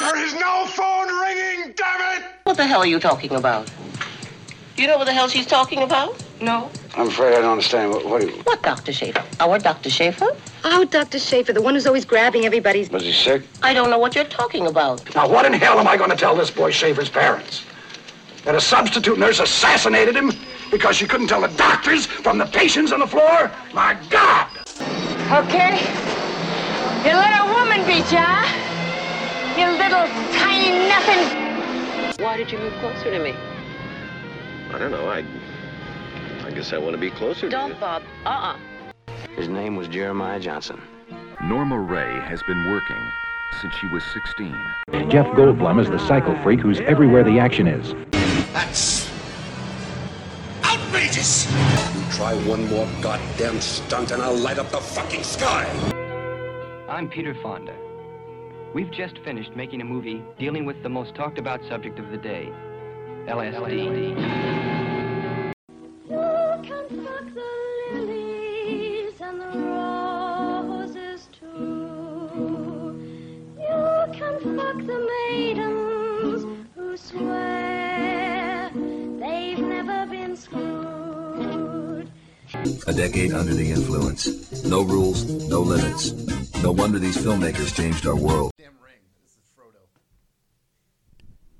There is no phone ringing, damn it! What the hell are you talking about? You know what the hell she's talking about? No. I'm afraid I don't understand. What Dr. Schaefer? Our Dr. Schaefer? Oh, Dr. Schaefer, the one who's always grabbing everybody's... Was he sick? I don't know what you're talking about. Now, what in hell am I going to tell this boy Schaefer's parents? That a substitute nurse assassinated him because she couldn't tell the doctors from the patients on the floor? My God! Okay. You let a woman beat ya, huh? You little tiny nothing. Why did you move closer to me? I don't know. I guess I want to be closer to you. Don't, Bob. His name was Jeremiah Johnson. Norma Ray has been working since she was 16. Jeff Goldblum is the cycle freak who's everywhere the action is. That's outrageous! You try one more goddamn stunt and I'll light up the fucking sky! I'm Peter Fonda. We've just finished making a movie dealing with the most talked about subject of the day, LSD. The maidens who swear they've never been screwed. A decade under the influence. No rules, no limits. No wonder these filmmakers changed our world. Damn ring. This is Frodo.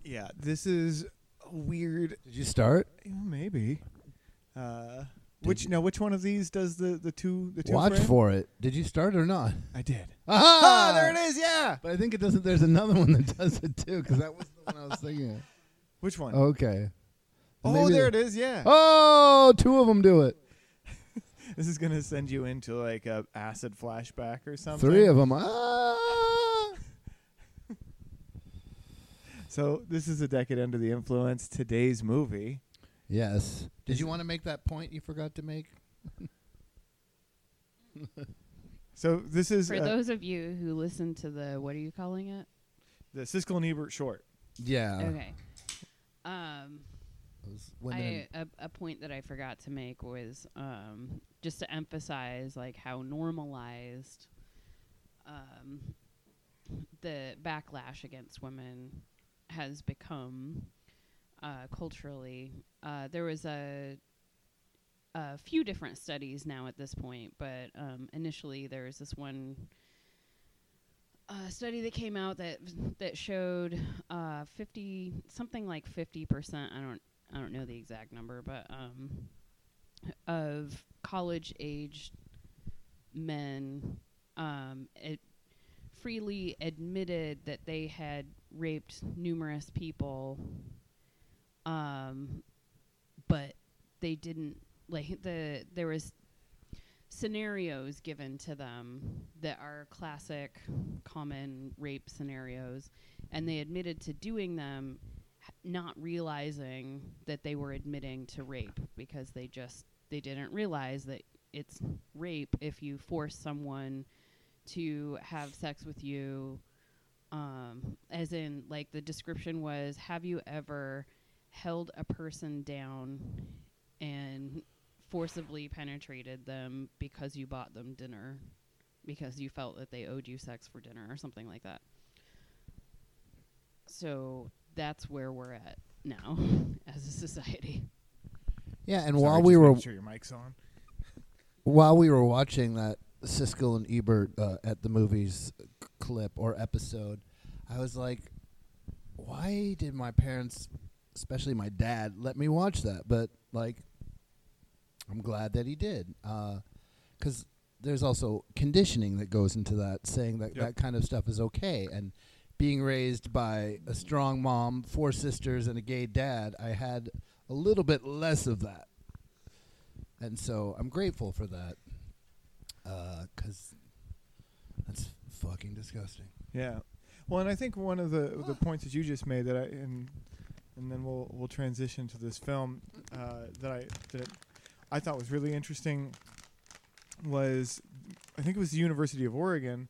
Yeah, this is weird. Did you start? Yeah, maybe. Which one of these does the two? Watch frame? For it. Did you start or not? I did. Aha! There it is. Yeah. But I think it doesn't. There's another one that does it too, because that was the one I was thinking of. Which one? Okay. Oh, there it is. Yeah. Oh, two of them do it. This is gonna send you into like a acid flashback or something. Three of them. Ah. So this is A Decade Under the Influence. Today's movie. Yes. Did you want to make that point you forgot to make? So this is... For those of you who listen to the... What are you calling it? The Siskel and Ebert short. Yeah. Okay. A point that I forgot to make was just to emphasize like how normalized the backlash against women has become... Culturally, there was a few different studies now at this point, but initially there was this one study that came out that showed 50%. I don't know the exact number, but of college-aged men freely admitted that they had raped numerous people. But they didn't like there was scenarios given to them that are classic common rape scenarios, and they admitted to doing them not realizing that they were admitting to rape, because they didn't realize that it's rape if you force someone to have sex with you, as in like the description was, have you ever held a person down and forcibly penetrated them because you bought them dinner, because you felt that they owed you sex for dinner or something like that. So that's where we're at now as a society. Yeah, and while we were watching that Siskel and Ebert at the movies clip or episode, I was like, why did my parents... especially my dad, let me watch that. But, like, I'm glad that he did. Because there's also conditioning that goes into that, saying that that kind of stuff is okay. And being raised by a strong mom, 4 sisters, and a gay dad, I had a little bit less of that. And so I'm grateful for that. Because that's fucking disgusting. Yeah. Well, and I think one of the points that you just made that and then we'll transition to this film that I thought was really interesting was, I think it was the University of Oregon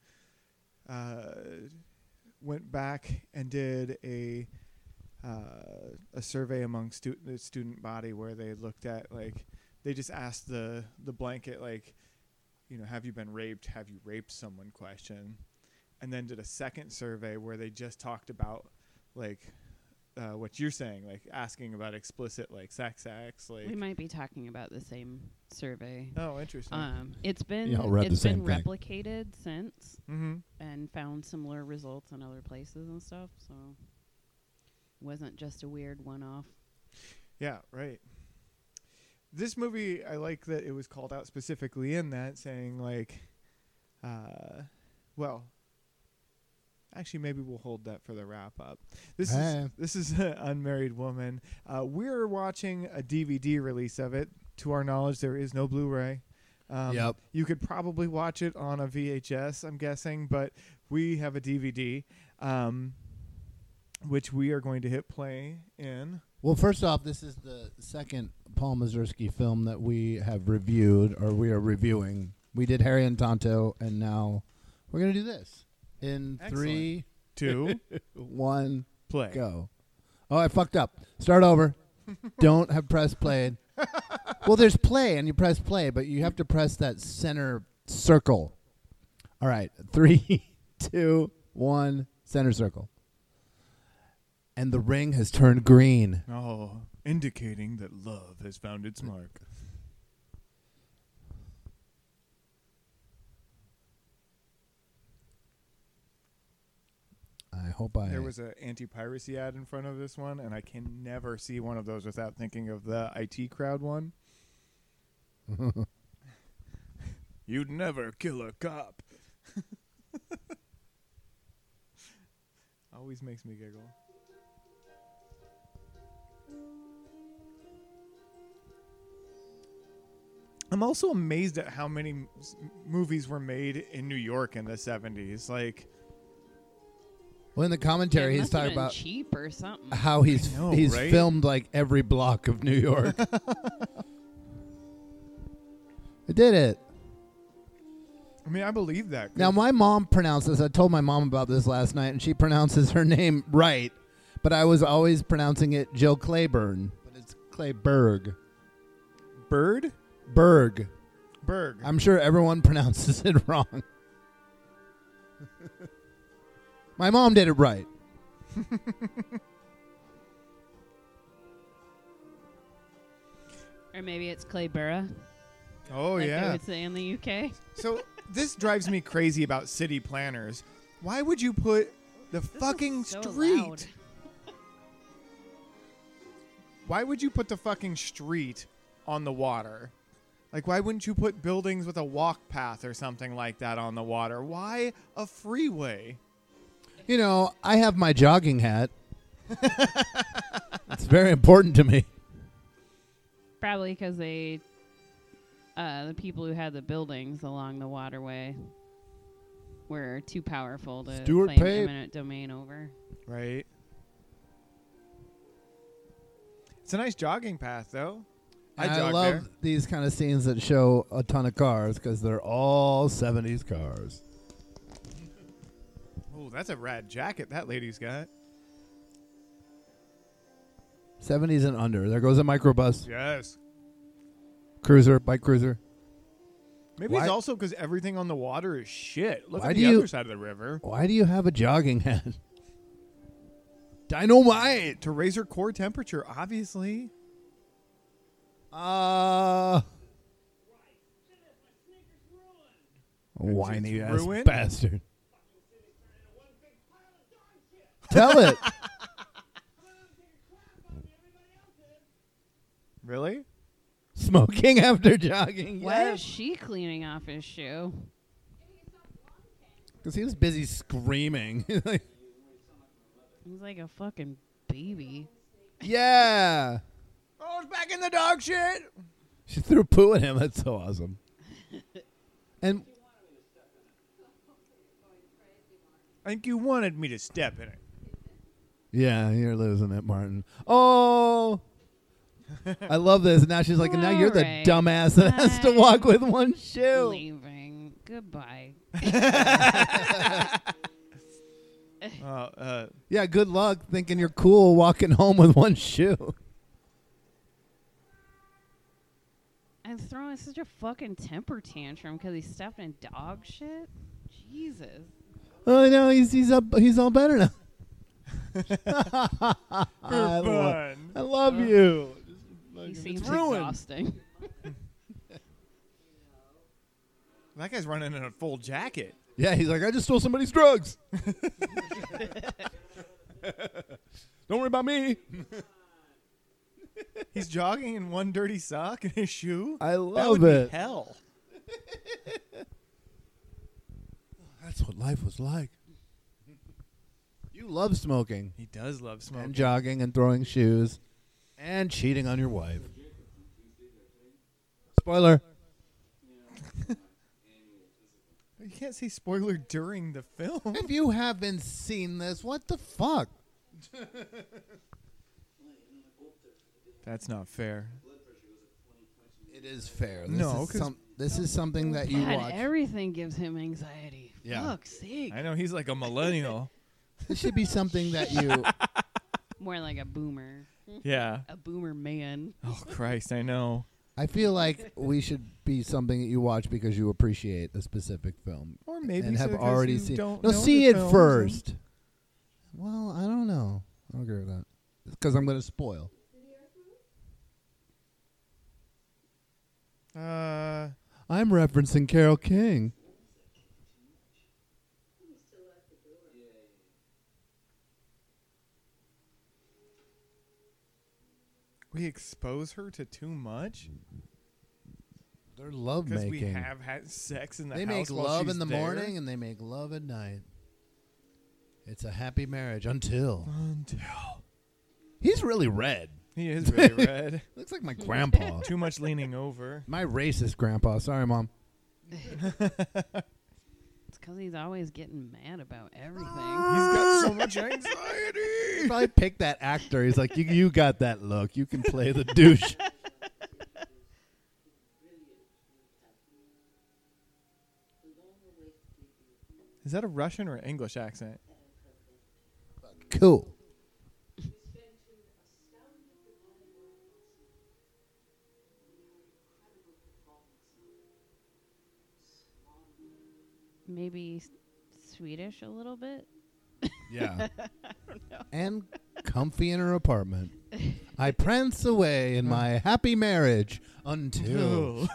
went back and did a survey among the student body where they looked at, like, they just asked the blanket, like, you know, have you been raped? Have you raped someone question? and then did a second survey where they just talked about like what you're saying, like asking about explicit like sex acts. Like we might be talking about the same survey. Oh, interesting. It's been replicated since and found similar results in other places and stuff. So wasn't just a weird one-off. Yeah, right. This movie, I like that it was called out specifically in that, saying like, well, actually, maybe we'll hold that for the wrap up. This is an unmarried woman. We're watching a DVD release of it. To our knowledge, there is no Blu-ray. Yep. You could probably watch it on a VHS, I'm guessing, but we have a DVD, which we are going to hit play in. Well, first off, this is the second Paul Mazursky film that we have reviewed, or we are reviewing. We did Harry and Tonto, and now we're going to do this. In Excellent. 3, 2, 1, play. Go. Oh, I fucked up. Start over. Don't have press played. Well, there's play, and you press play, but you have to press that center circle. All right. 3, 2, 1, center circle. And the ring has turned green. Oh, indicating that love has found its mark. I hope I... There was an anti-piracy ad in front of this one, and I can never see one of those without thinking of the IT Crowd one. You'd never kill a cop. Always makes me giggle. I'm also amazed at how many movies were made in New York in the 70s. Like, well, in the commentary, he's talking about cheap or something. How he's right? filmed like every block of New York. I did it. I mean, I believe that. Now, my mom pronounces. I told my mom about this last night, and she pronounces her name right, but I was always pronouncing it Jill Clayburgh, but it's Clayburgh. Bird. Berg. I'm sure everyone pronounces it wrong. My mom did it right. Or maybe it's Clayburgh. Oh, like yeah. It's in the UK. So this drives me crazy about city planners. Why would you put the fucking street? Loud. Why would you put the fucking street on the water? Like, why wouldn't you put buildings with a walk path or something like that on the water? Why a freeway? You know, I have my jogging hat. It's very important to me. Probably because they, the people who had the buildings along the waterway were too powerful to claim eminent domain over. Right. It's a nice jogging path, though. I love these kind of scenes that show a ton of cars because they're all 70s cars. Oh, that's a rad jacket that lady's got. 70s and under. There goes a microbus. Yes. Bike cruiser. Maybe it's also because everything on the water is shit. Look at the other side of the river. Why do you have a jogging hat? Dynamite! To raise her core temperature, obviously. Whiny ass bastard. Tell it. Really? Smoking after jogging. Why is she cleaning off his shoe? Because he was busy screaming. He's like a fucking baby. Yeah. Oh, it's back in the dog shit. She threw poo at him. That's so awesome. And I think you wanted me to step in it. Yeah, you're losing it, Martin. Oh. I love this. Now she's like, now you're the dumbass that has to walk with one shoe. Leaving. Goodbye. Yeah, good luck thinking you're cool walking home with one shoe. I'm throwing such a fucking temper tantrum because he's stepping in dog shit. Jesus. Oh no, he's all better now. I love you. He seems exhausting. That guy's running in a full jacket. Yeah, he's like, I just stole somebody's drugs. Don't worry about me. He's jogging in one dirty sock and his shoe. I love that would it. Be hell. That's what life was like. You love smoking. He does love smoking. And jogging and throwing shoes and cheating on your wife. Spoiler. You can't say spoiler during the film. If you haven't seen this, what the fuck? That's not fair. It is fair. This is something that you watch. Everything gives him anxiety. Yeah. Fuck's sake. I know, he's like a millennial. This should be something that you... More like a boomer. Yeah. A boomer man. Oh, Christ, I know. I feel like we should be something that you watch because you appreciate a specific film. Or maybe and have already seen. No, see it first. Well, I don't know. I don't agree with that. Because I'm going to spoil. I'm referencing Carole King. We expose her to too much? They're love making. Because we have had sex in the house. They make love in the morning and they make love at night. It's a happy marriage until. He's really red. He is really red. Looks like my grandpa. Too much leaning over. My racist grandpa. Sorry, Mom. It's because he's always getting mad about everything. He's got so much anxiety. He probably picked that actor. He's like, you got that look. You can play the douche. Is that a Russian or English accent? Cool. Maybe Swedish a little bit. Yeah. I don't know. And comfy in her apartment. I prance away in my happy marriage until.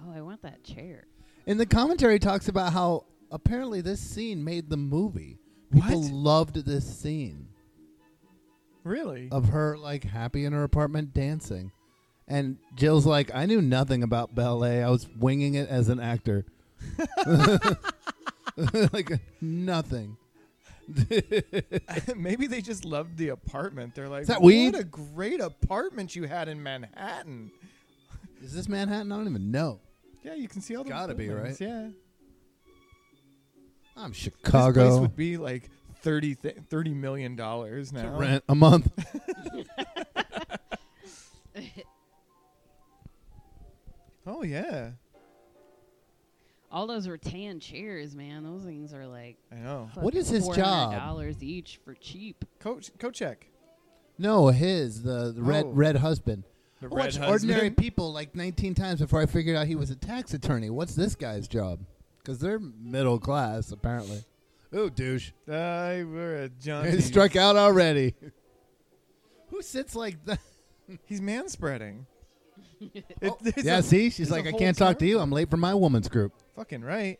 Oh, I want that chair. And the commentary talks about how apparently this scene made the movie. People loved this scene. Really? Of her like happy in her apartment dancing. And Jill's like, I knew nothing about ballet. I was winging it as an actor. Like, nothing. Maybe they just loved the apartment. They're like, what a great apartment you had in Manhattan. Is this Manhattan? I don't even know. Yeah, you can see all the buildings. Gotta be, right? Yeah. I'm Chicago. This place would be like $30 million now. To rent a month. Oh, yeah. All those were tan chairs, man. Those things are like, I know. What is his job? $400 each for cheap. Kochek. No, his. The red husband. I watched Ordinary People like 19 times before I figured out he was a tax attorney. What's this guy's job? Because they're middle class, apparently. Oh, douche. We're a junkie. He struck out already. Who sits like that? He's manspreading. See? She's like, I can't talk to you. I'm late for my woman's group. Fucking right.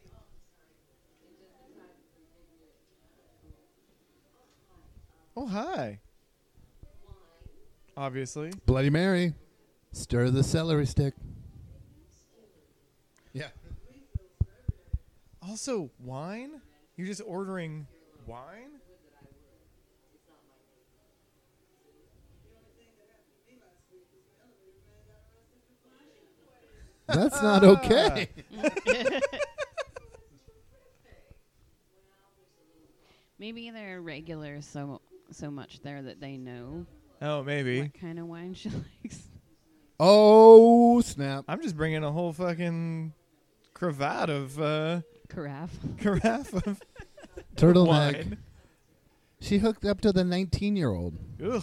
Oh, hi. Obviously. Bloody Mary. Stir the celery stick. Yeah. Also, wine? You're just ordering wine? That's not okay. Maybe they're regular so much there that they know. Oh, maybe. What kind of wine she likes. Oh, snap. I'm just bringing a whole fucking cravat of... Carafe of... Turtleneck. Wine. She hooked up to the 19-year-old. Ugh.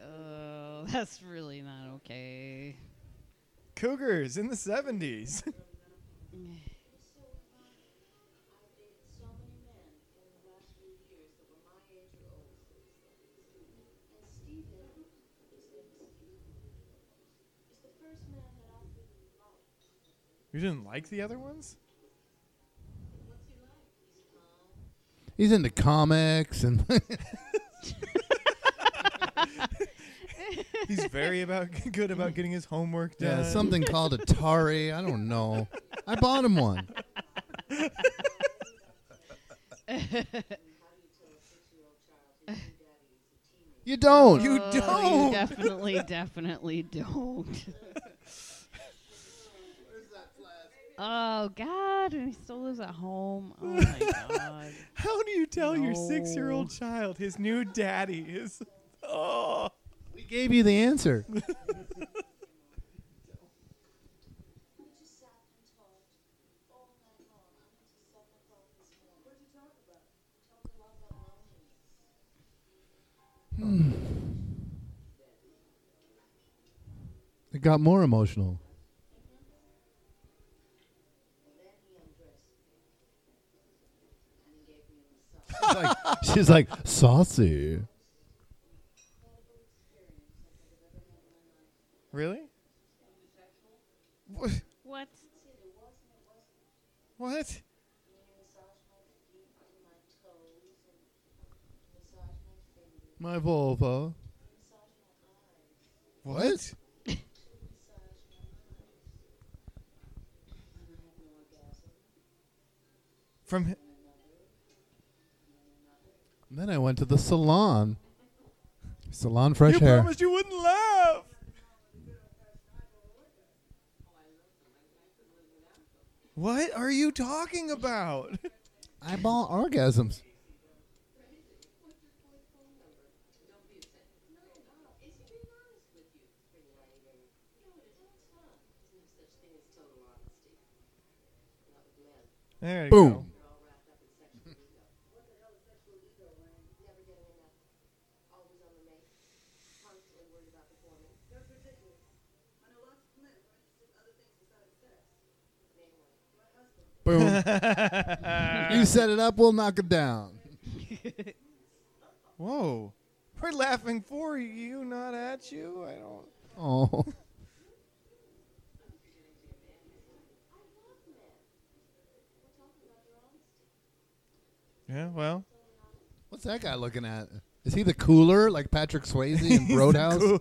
Oh, that's really not okay. Cougars in the 70s. first man that offered me Molly. You didn't like the other ones? What's he like? He's calm. He's into comics and... He's very good about getting his homework done. Yeah, something called Atari. I don't know. I bought him one. You don't. You don't. You definitely don't. Where's that flask? Oh, God. And he still lives at home. Oh, my God. How do you tell your 6-year-old child his new daddy is... Oh. We gave you the answer. It got more emotional. She's like, saucy. Really? What? What? My vulva. What? Then I went to the salon. Salon fresh hair. You promised you wouldn't laugh. What are you talking about? Eyeball orgasms. There you Boom. Go. Boom. You set it up, we'll knock it down. Whoa. We're laughing for you, not at you. I don't... Oh. Yeah, well. What's that guy looking at? Is he the cooler, like Patrick Swayze in Roadhouse?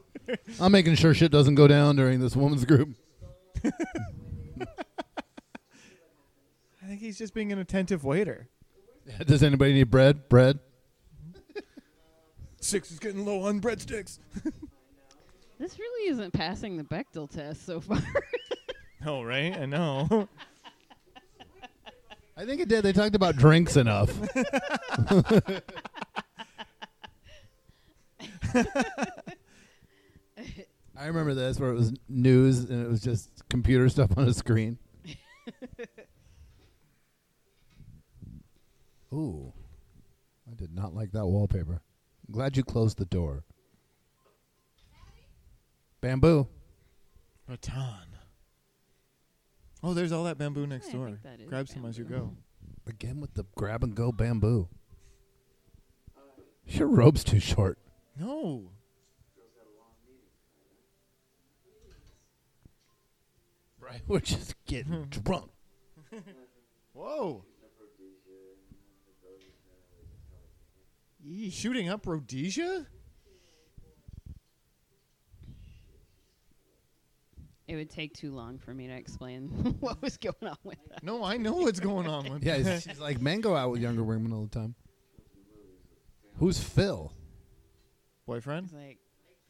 I'm making sure shit doesn't go down during this woman's group. I think he's just being an attentive waiter. Yeah, does anybody need bread? Bread? Six is getting low on breadsticks. This really isn't passing the Bechdel test so far. No, right? I know. I think it did. They talked about drinks enough. I remember this where it was news and it was just computer stuff on a screen. Ooh. I did not like that wallpaper. I'm glad you closed the door. Bamboo. Rattan. Oh, there's all that bamboo next door. Grab some as you go. Again with the grab-and-go bamboo. Your robe's too short. No. Right, we're just getting drunk. Whoa. Shooting up Rhodesia? It would take too long for me to explain what was going on with that. No, I know what's going on with that. Yeah, she's like mango out with younger women all the time. Who's Phil? Boyfriend? Like,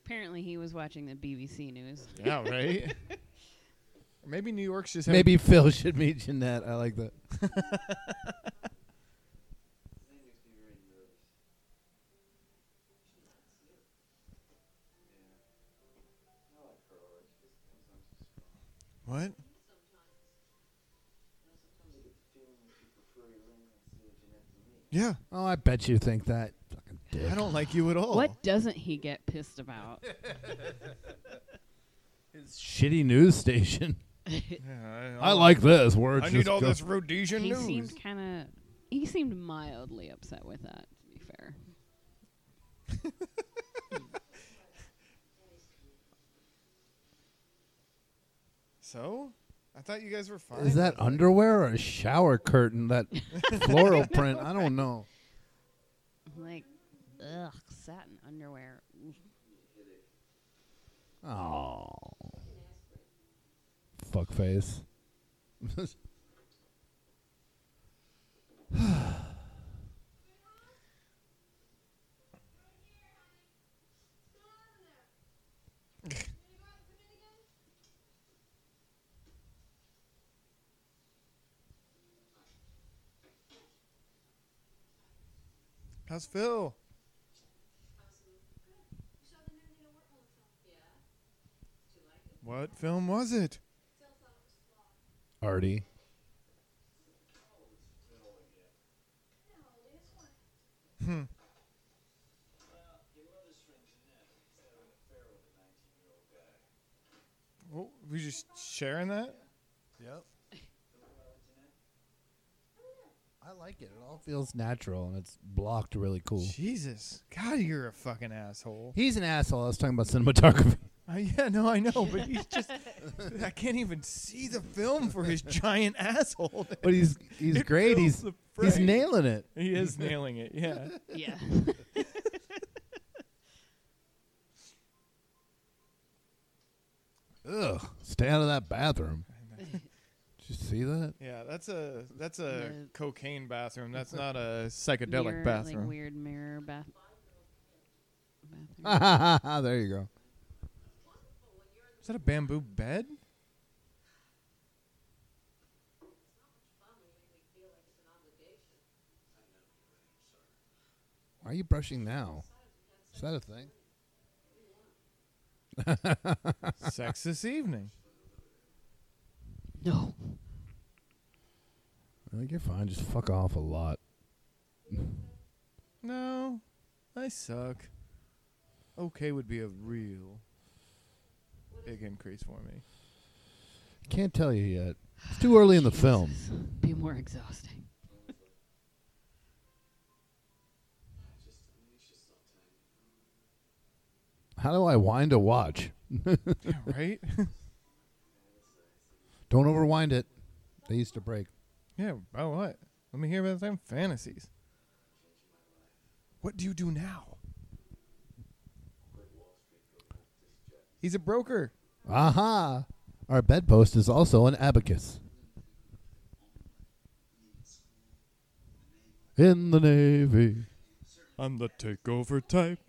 apparently he was watching the BBC news. Yeah, right? Or maybe New York's just... Maybe Phil should meet Jeanette. I like that. What? Yeah. Oh, I bet you think that. Fucking dick. I don't like you at all. What doesn't he get pissed about? His shitty news station. Yeah, I like this. I need all this Rhodesian news. He seemed mildly upset with that, to be fair. so? I thought you guys were fine. Is that underwear or a shower curtain? That floral print? I don't know. Like, ugh, satin underwear. Oh, fuck face. How's Phil? What film was it? Artie. Hmm. Oh, we just sharing that? Yep. I like it. It all feels natural, and it's blocked really cool. Jesus. God, you're a fucking asshole. He's an asshole. I was talking about cinematography. Yeah, no, I know, but he's just... I can't even see the film for his giant asshole. But he's great. He's nailing it. He is nailing it, yeah. Yeah. Ugh. Stay out of that bathroom. Did you see that? Yeah, that's a cocaine bathroom. That's not a psychedelic bathroom. Like weird mirror bathroom. There you go. Is that a bamboo bed? Why are you brushing now? Is that a thing? Sex this evening. No. I think you're fine. Just fuck off a lot. No. I suck. Okay would be a real big increase for me. Can't tell you yet. It's too early in the film. Be more exhausting. How do I wind a watch? Yeah, right? Don't overwind it. They used to break. Yeah, about what? Let me hear about the same fantasies. What do you do now? He's a broker. Aha. Our bedpost is also an abacus. In the Navy. I'm the takeover type.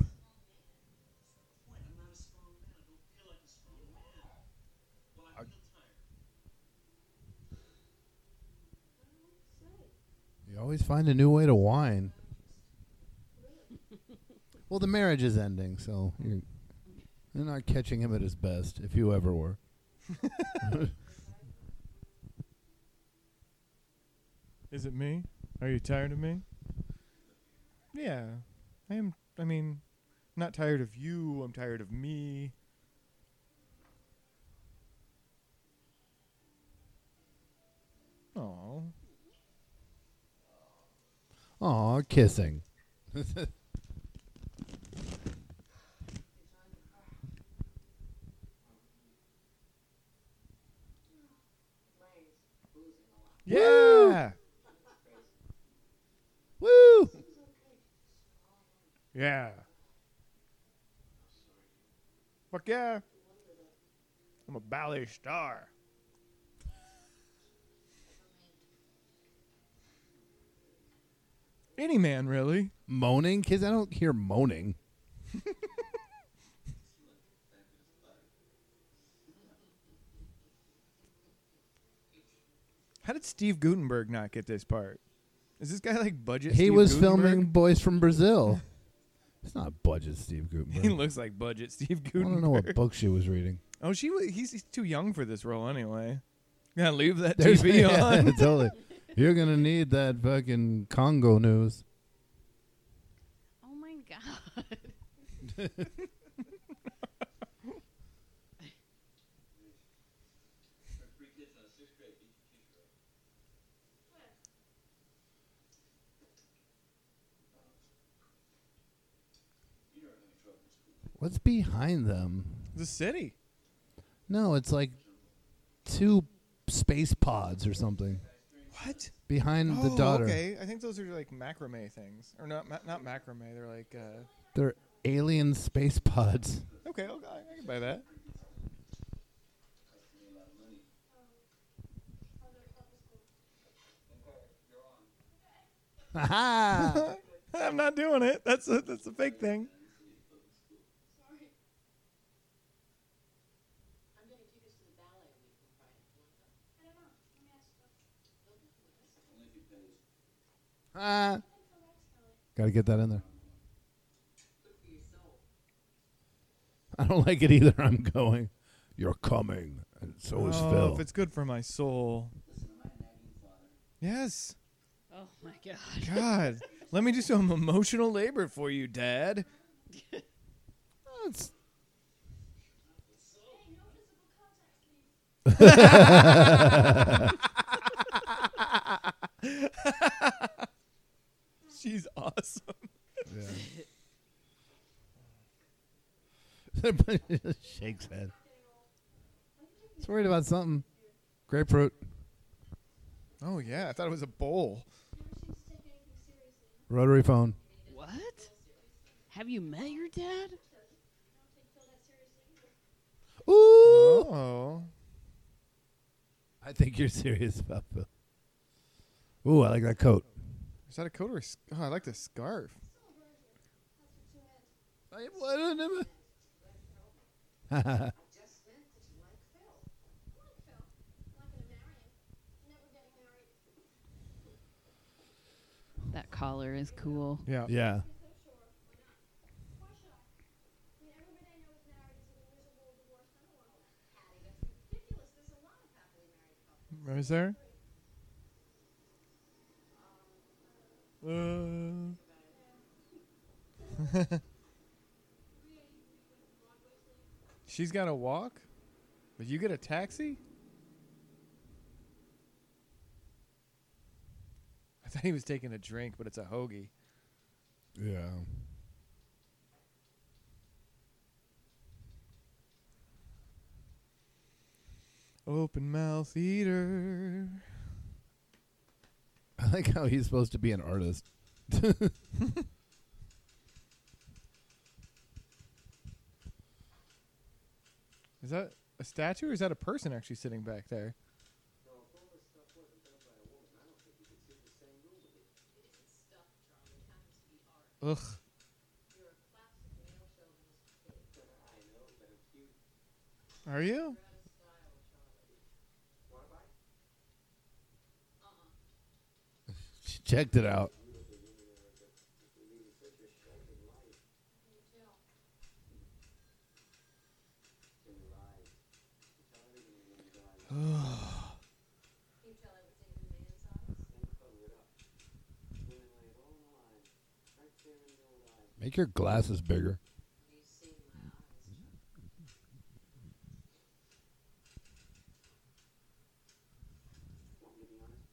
You always find a new way to whine. Well, the marriage is ending, so you're not catching him at his best, if you ever were. Is it me? Are you tired of me? Yeah. I am, I mean, not tired of you, I'm tired of me. Aw. Aw, kissing. Yeah! Woo! Yeah. Fuck yeah. I'm a ballet star. Any man, really. Moaning? Kids, I don't hear moaning. How did Steve Gutenberg not get this part? Is this guy like budget Steve Gutenberg? He was filming Boys from Brazil. It's not budget Steve Gutenberg. He looks like budget Steve Gutenberg. I don't know what book she was reading. Oh, he's too young for this role anyway. Gotta leave that TV on. Yeah, totally. You're going to need that fucking Congo news. Oh, my God. What's behind them? The city. No, it's like two space pods or something. What? Behind the daughter. Okay. I think those are like macrame things. Or not macrame. They're like... They're alien space pods. Okay, I can buy that. Aha! I'm not doing it. That's a fake thing. Gotta get that in there. I don't like it either. I'm going. You're coming, and so is Phil. If it's good for my soul. Yes. Oh my God. God, let me do some emotional labor for you, Dad. She's awesome. Yeah. Shakes head. He's worried about something. Grapefruit. Oh yeah, I thought it was a bowl. Rotary phone. What? Have you met your dad? Ooh. Oh. I think you're serious about Phil. Ooh, I like that coat. Is that a coat or a scarf? Oh, I like the scarf. I That collar is cool. Yeah. Yeah. Is there? She's got to walk? But you get a taxi? I thought he was taking a drink, but it's a hoagie. Yeah. Open mouth eater. I like how he's supposed to be an artist. Is that a statue or is that a person actually sitting back there? Ugh. Are you? She checked it out. Make your glasses bigger.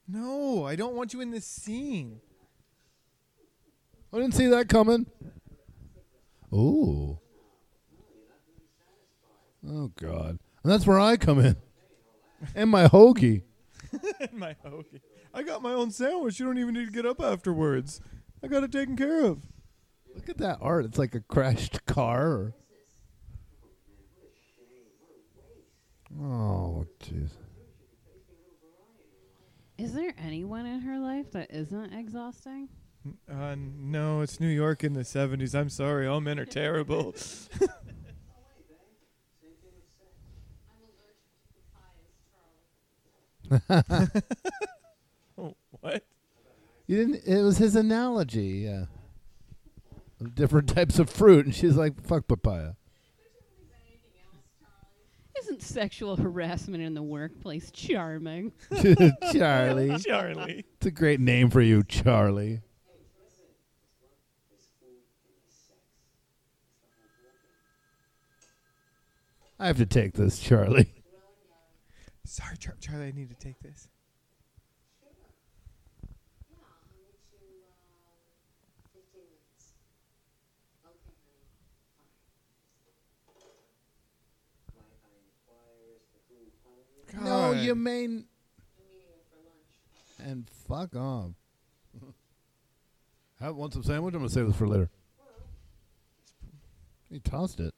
No, I don't want you in this scene. I didn't see that coming. Ooh. Oh, God. And that's where I come in. And my hoagie. And my hoagie. I got my own sandwich. You don't even need to get up afterwards. I got it taken care of. Look at that art. It's like a crashed car. Oh, jeez. Is there anyone in her life that isn't exhausting? No, it's New York in the 70s. I'm sorry. All men are terrible. Oh, what? You didn't. It was his analogy, yeah. Different types of fruit, and she's like, fuck papaya. Isn't sexual harassment in the workplace charming? Charlie. Charlie. It's a great name for you, Charlie. I have to take this, Charlie. Sorry, Charlie, I need to take this. No, you mean... I'm eating it for lunch. And fuck off. I want some sandwich. I'm going to save this for later. Well, he tossed it.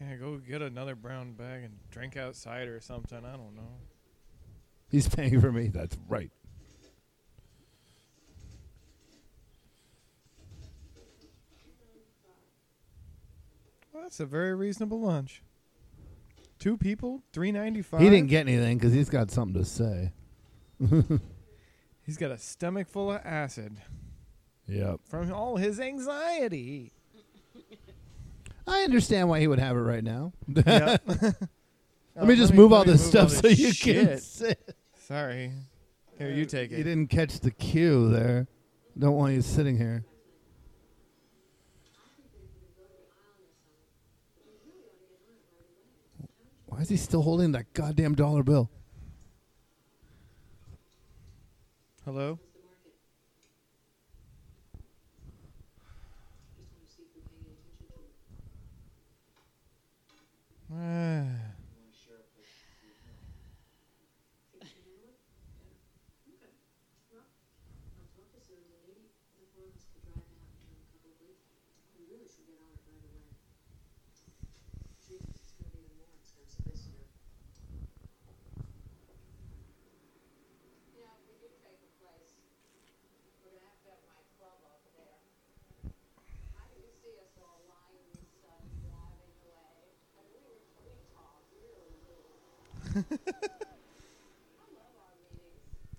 Yeah, go get another brown bag and drink outside or something. I don't know. He's paying for me. That's right. Well, that's a very reasonable lunch. Two people, $3.95. He didn't get anything because he's got something to say. He's got a stomach full of acid. Yep. From all his anxiety. I understand why he would have it right now. Yep. Let me move all this stuff so you can sit. Sorry. Here, you take it. You didn't catch the cue there. Don't want you sitting here. Why is he still holding that goddamn dollar bill? Hello?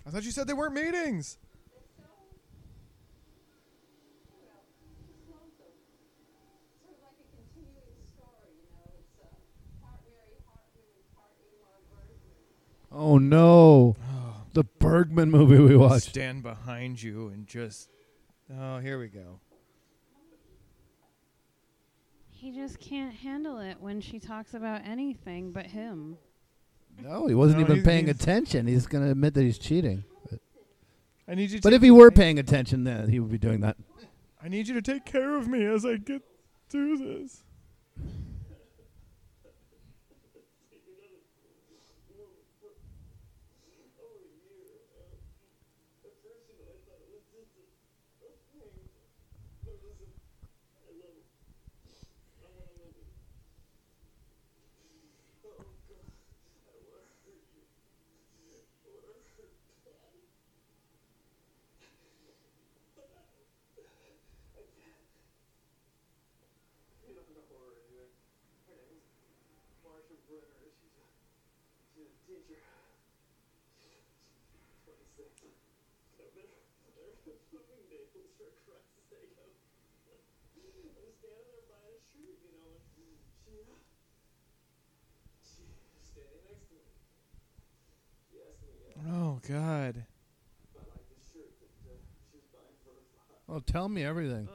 I thought you said they weren't meetings. Oh no. The Bergman movie we watched. Stand behind you and just... Oh, here we go. He just can't handle it when she talks about anything but him. No, he wasn't even paying attention. He's going to admit that he's cheating. But if he were paying attention, then he would be doing that. I need you to take care of me as I get through this. Oh, God. Oh, tell me everything.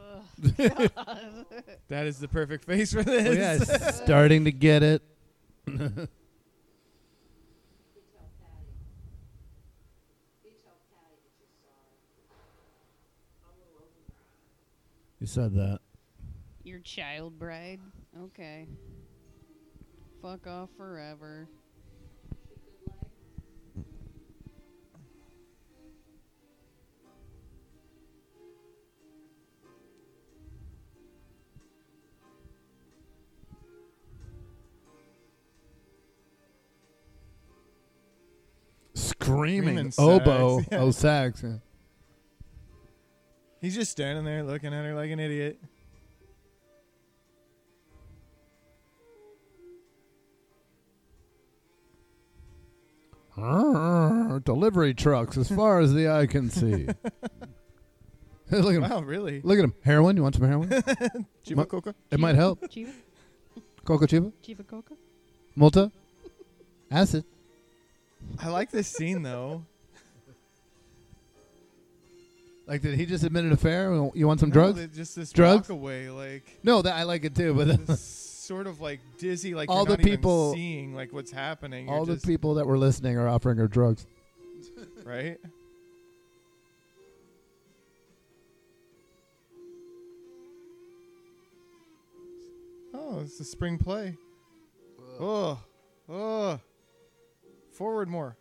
That is the perfect face for this. Oh, yeah, starting to get it. You said that. Your child bride? Okay. Fuck off forever. Screaming oboe. Yeah. Oh, sax. Yeah. He's just standing there looking at her like an idiot. Delivery trucks as far as the eye can see. Look at him. Wow, really? Look at him. Heroin? You want some heroin? Chiva Coca? It might help. Chiva? Coca Chiva? Chiva Coca? Multa? Acid? I like this scene, though. Like, did he just admit an affair? You want some drugs? Just this drugs? Walk away, like... No, I like it, too, but... sort of, like, dizzy, like all you're the not people, even seeing, like, what's happening. All the people that were listening are offering her drugs. Right? Oh, it's a spring play. Whoa. Oh. Ugh. Forward more.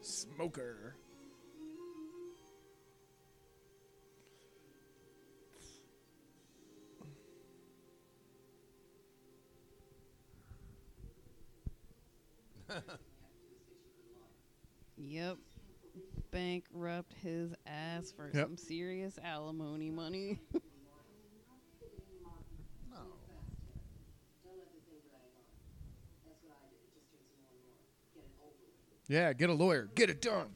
Smoker. Yep. Bankrupt his ass for some serious alimony money. No. Yeah, get a lawyer. Get it done.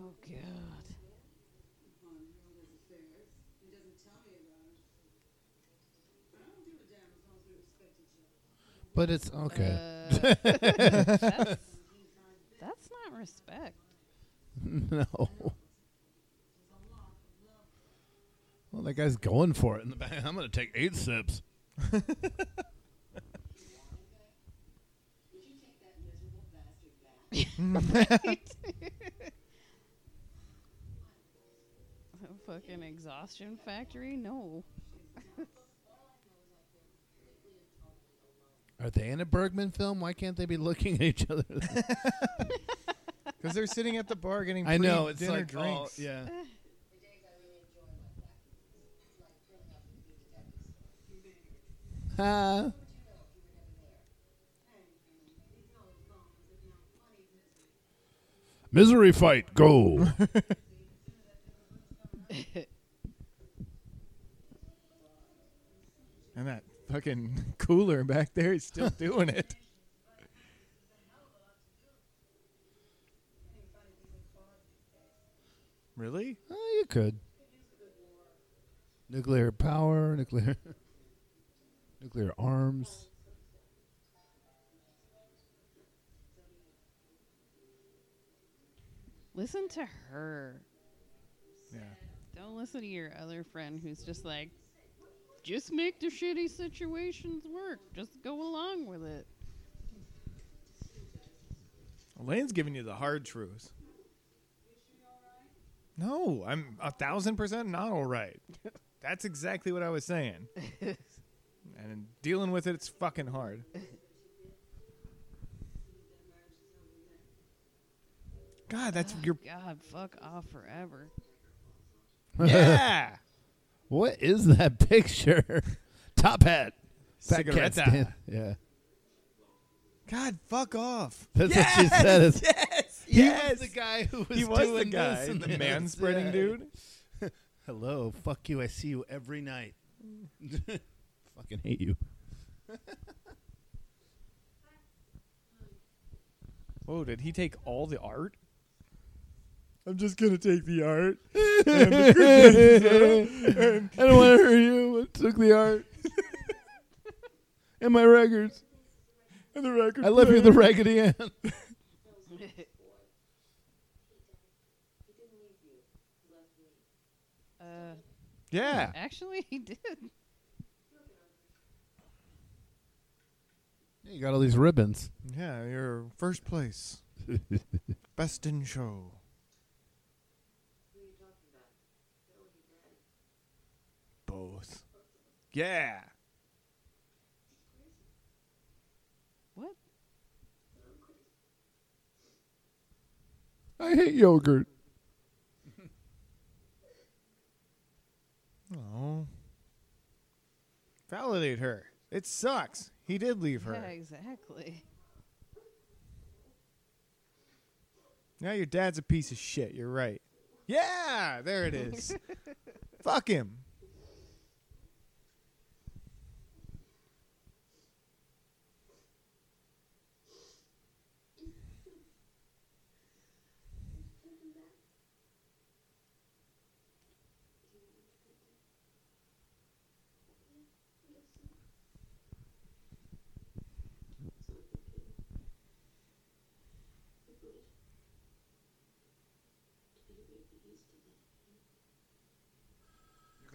Oh, God. But it's okay. That's not respect. No. Well, that guy's going for it in the back. I'm going to take 8 sips. Fucking exhaustion factory? No. Are they in a Bergman film? Why can't they be looking at each other? Because they're sitting at the bar getting free dinner drinks. I know, it's like drinks. Oh, yeah. Misery fight, go. And that fucking cooler back there is still doing it. Really? Oh, you could. Nuclear power, nuclear arms. Listen to her. Yeah. Don't listen to your other friend who's just like, just make the shitty situations work. Just go along with it. Elaine's giving you the hard truth. No, I'm 1,000% not all right. That's exactly what I was saying. And dealing with it, it's fucking hard. God, that's your... God, fuck off forever. Yeah. What is that picture? Top hat. Cigaretta. Yeah. God, fuck off. That's what she said. Yes. He was the guy who was doing this. And the man-spreading dude. Hello. Fuck you. I see you every night. Fucking hate you. Oh, did he take all the art? I'm just going to take the art. And I don't want to hurt you. I took the art. And my records. And the record. I left you the raggedy end. Yeah. Actually, he did. You got all these ribbons. Yeah, you're first place. Best in show. Both. Yeah. What? I hate yogurt. Oh. Validate her. It sucks. He did leave her. Yeah, exactly. Now your dad's a piece of shit. You're right. Yeah, there it is. Fuck him.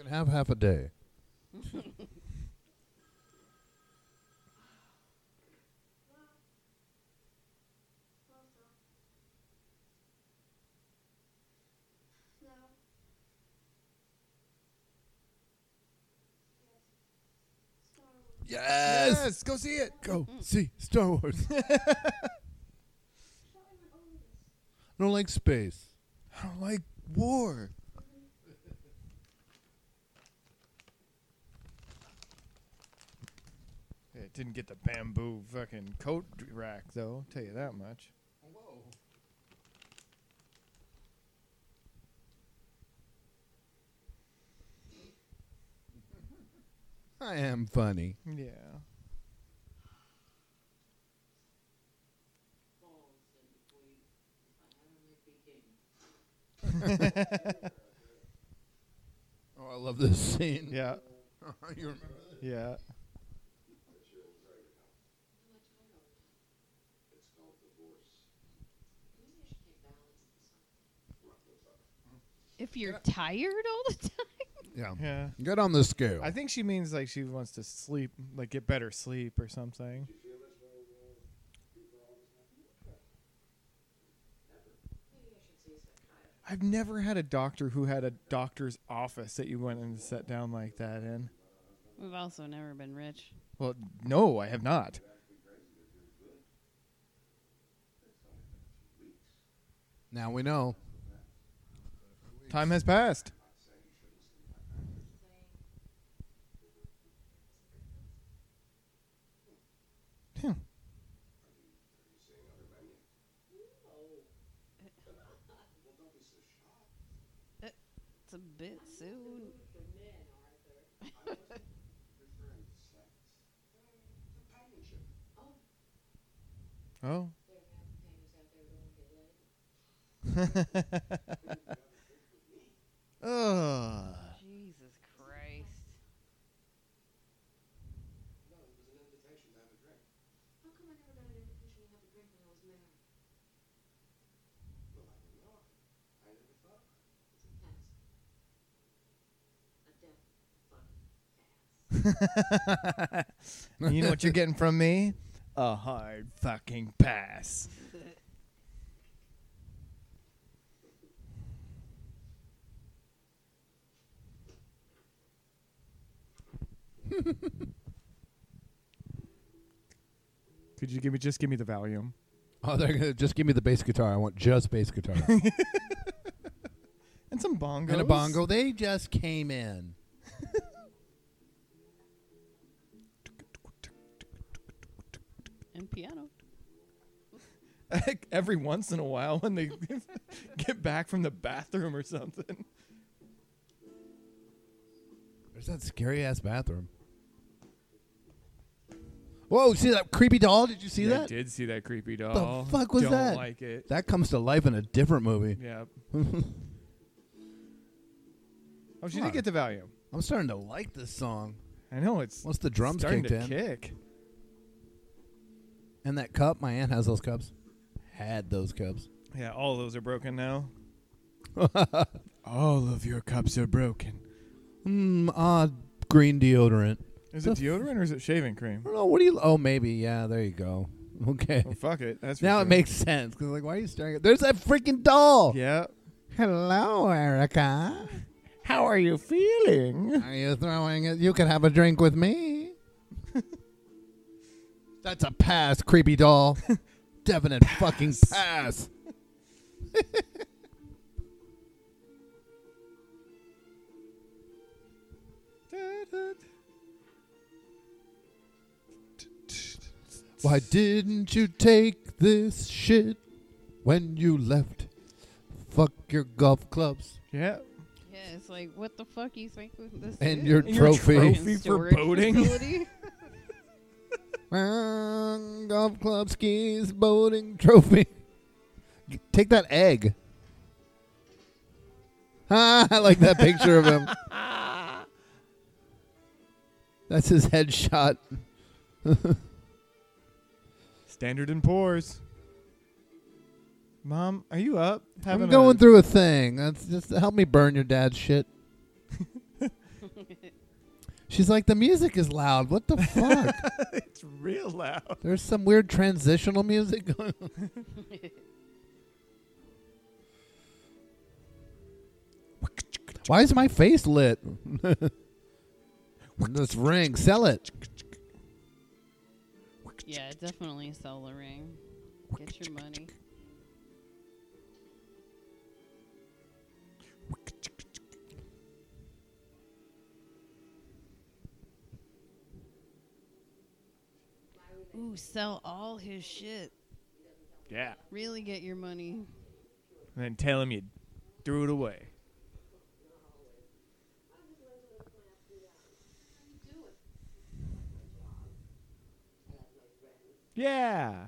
Have half a day. Yes! Yes, go see it. Go see Star Wars. I don't like space. I don't like war. It didn't get the bamboo fucking coat rack, though. I'll tell you that much. Whoa. I am funny. Yeah. Oh, I love this scene. Yeah. You remember this? Yeah. If you're tired all the time. Yeah. Get on the scale. I think she means like she wants to sleep, like get better sleep or something. I've never had a doctor who had a doctor's office that you went and sat down like that in. We've also never been rich. Well, no, I have not. Now we know. Time has passed. A bit soon. Oh. Oh. Jesus Christ. No, it was an invitation to have a drink. How come I never got an invitation to have a drink when I was married? Well, I don't know. I never thought. It's a past. You know what you're getting from me? A hard fucking pass. Could you give me the Valium? Oh, they're gonna just give me the bass guitar. I want just bass guitar. And some bongos. And a bongo. They just came in. And piano. Every once in a while when they get back from the bathroom or something. There's that scary-ass bathroom. Whoa, see that creepy doll? Did you see that? I did see that creepy doll. The fuck was that? Don't like it. That comes to life in a different movie. Yeah. Oh, she did get the Valium. I'm starting to like this song. I know. It's once the drums kicked in. And that cup, my aunt has those cups. Had those cups. Yeah, all of those are broken now. All of your cups are broken. Odd green deodorant. Is it deodorant or is it shaving cream? I don't know. What do you? Oh, maybe. Yeah, there you go. Okay. Well, fuck it. That's now it makes sense. Because, like, why are you staring at? There's that freaking doll. Yeah. Hello, Erica. How are you feeling? Are you throwing it? You can have a drink with me. That's a pass, creepy doll. Definite pass. Fucking pass. Why didn't you take this shit when you left? Fuck your golf clubs. Yeah. Yeah, it's like, what the fuck you think this and your trophy. And your trophy for boating. Golf club, skis, boating, trophy. Take that egg. I like that picture of him. That's his headshot. Standard and Poor's. Mom, are you up? I'm going through a thing. That's just help me burn your dad's shit. She's like, the music is loud. What the fuck? It's real loud. There's some weird transitional music going on. Why is my face lit? This ring, sell it. Yeah, definitely sell the ring. Get your money. Ooh, sell all his shit. Yeah. Really get your money. And then tell him you threw it away. Yeah.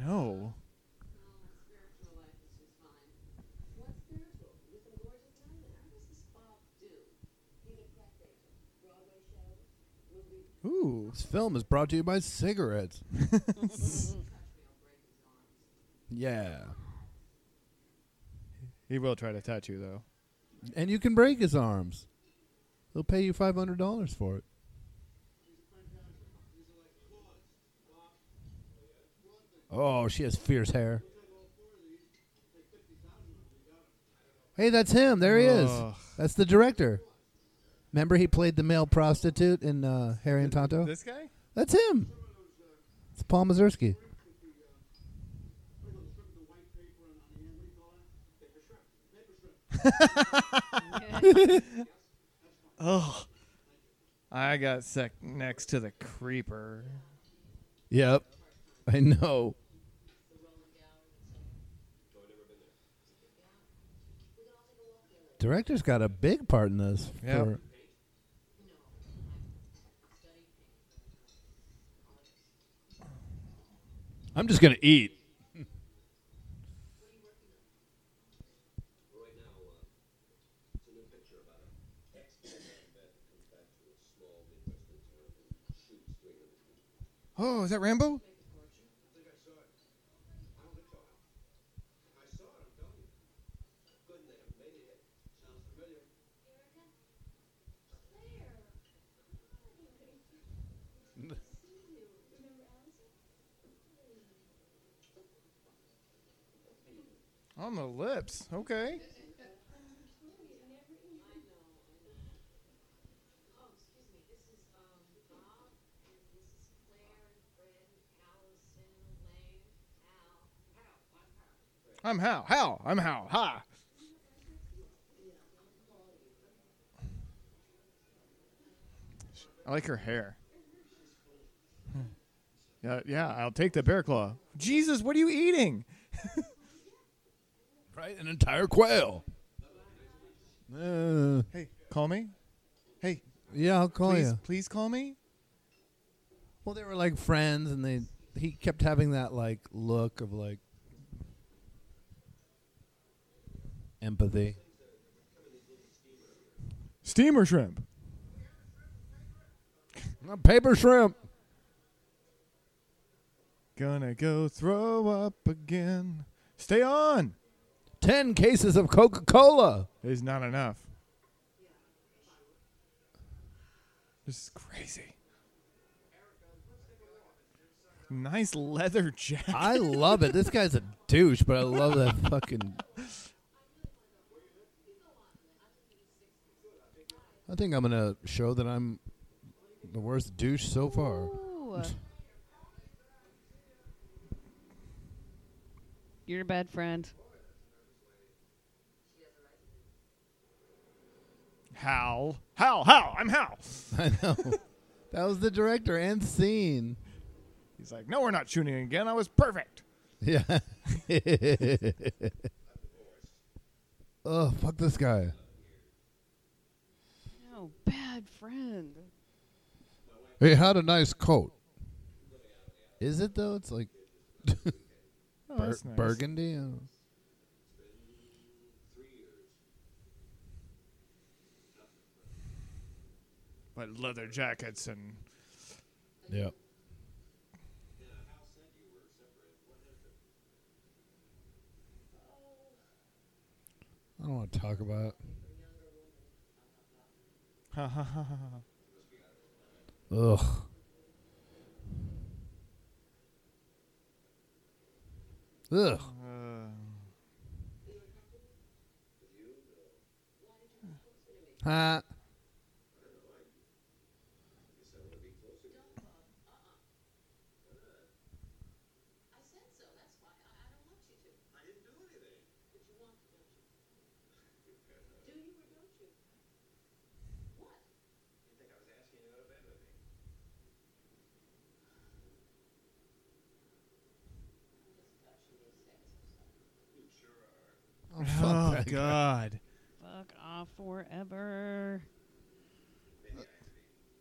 No. Ooh. This film is brought to you by cigarettes. Yeah. He will try to touch you, though. And you can break his arms. They'll pay you $500 for it. Oh, she has fierce hair. Hey, that's him. There he is. That's the director. Remember he played the male prostitute in Harry and Tonto? This guy? That's him. It's Paul Mazursky. Oh, I got sick next to the creeper. Yep, I know. Director's got a big part in this. Yep. I'm just gonna eat. Oh, is that Rambo? On the lips, okay. I'm Hal. Hal. I'm Hal. Ha. I like her hair. Yeah, I'll take the bear claw. Jesus, what are you eating? Right? An entire quail. Hey, call me? Hey. Yeah, I'll call you. Please call me? Well, they were like friends, and he kept having that like look of like, empathy. Steamer shrimp. Paper shrimp. Gonna go throw up again. Stay on. 10 cases of Coca-Cola. Is not enough. This is crazy. Nice leather jacket. I love it. This guy's a douche, but I love that fucking... I think I'm going to show that I'm the worst douche so far. You're a bad friend. Hal. Hal, Hal, I'm Hal. I know. That was the director and scene. He's like, no, we're not shooting again. I was perfect. Yeah. Oh, fuck this guy. Bad friend. He had a nice coat. Is it though? It's like that's nice. Burgundy. But leather jackets and yeah. I don't want to talk about it. Ugh. Ugh. Oh, God. Fuck off forever.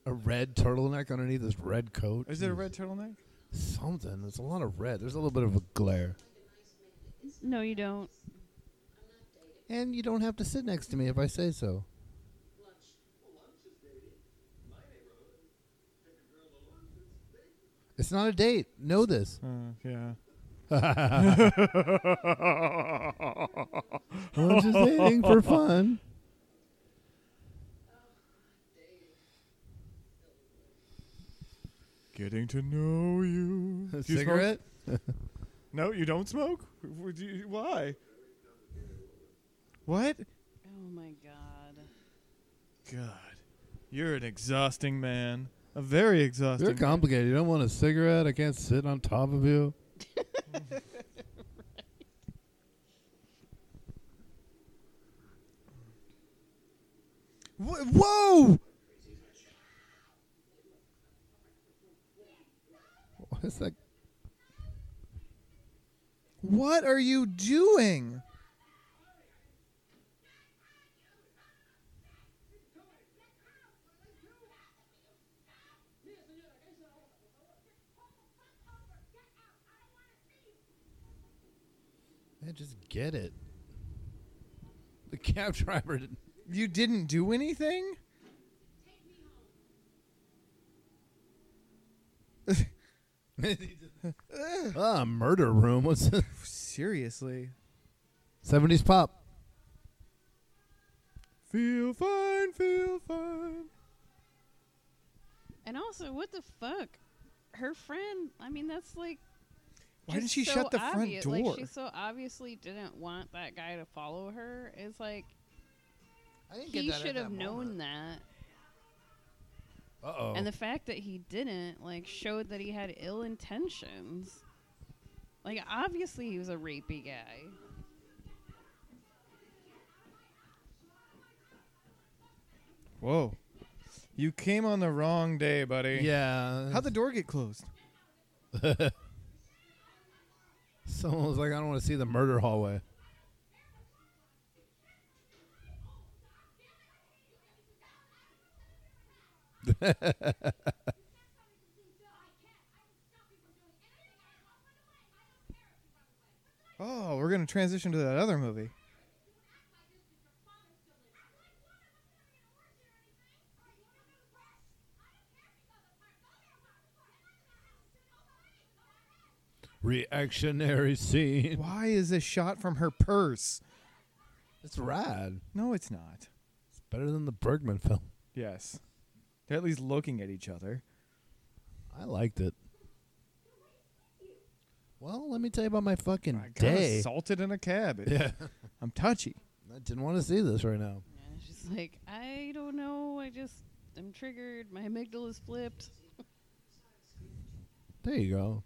A red turtleneck underneath this red coat. Is it a red turtleneck? Something. There's a lot of red. There's a little bit of a glare. No, you don't. And you don't have to sit next to me if I say so. It's not a date. Know this. Yeah. I'm just dating for fun. Getting to know you. A cigarette? You no, you don't smoke? Why? What? Oh, my God. God. You're an exhausting man. A very exhausting man. You're complicated. You don't want a cigarette? I can't sit on top of you. Right. Whoa! What's that? What are you doing? Man, just get it. The cab driver didn't. You didn't do anything? Take me home. Murder room. What's that? Seriously. 70s pop. Feel fine, feel fine. And also, what the fuck? Her friend, I mean, that's like. Why didn't she shut the front door? Like, she so obviously didn't want that guy to follow her. It's like he should have known that. Uh-oh. And the fact that he didn't, like, showed that he had ill intentions. Like, obviously he was a rapey guy. Whoa. You came on the wrong day, buddy. Yeah. How'd the door get closed? Someone was like, I don't want to see the murder hallway. Oh, we're going to transition to that other movie. Reactionary scene. Why is this shot from her purse? It's rad. No, it's not. It's better than the Bergman film. Yes. They're at least looking at each other. I liked it. Well, let me tell you about my fucking day. I got assaulted in a cab. Yeah. I'm touchy. I didn't want to see this right now. Yeah, she's like, I don't know. I'm triggered. My amygdala is flipped. There you go.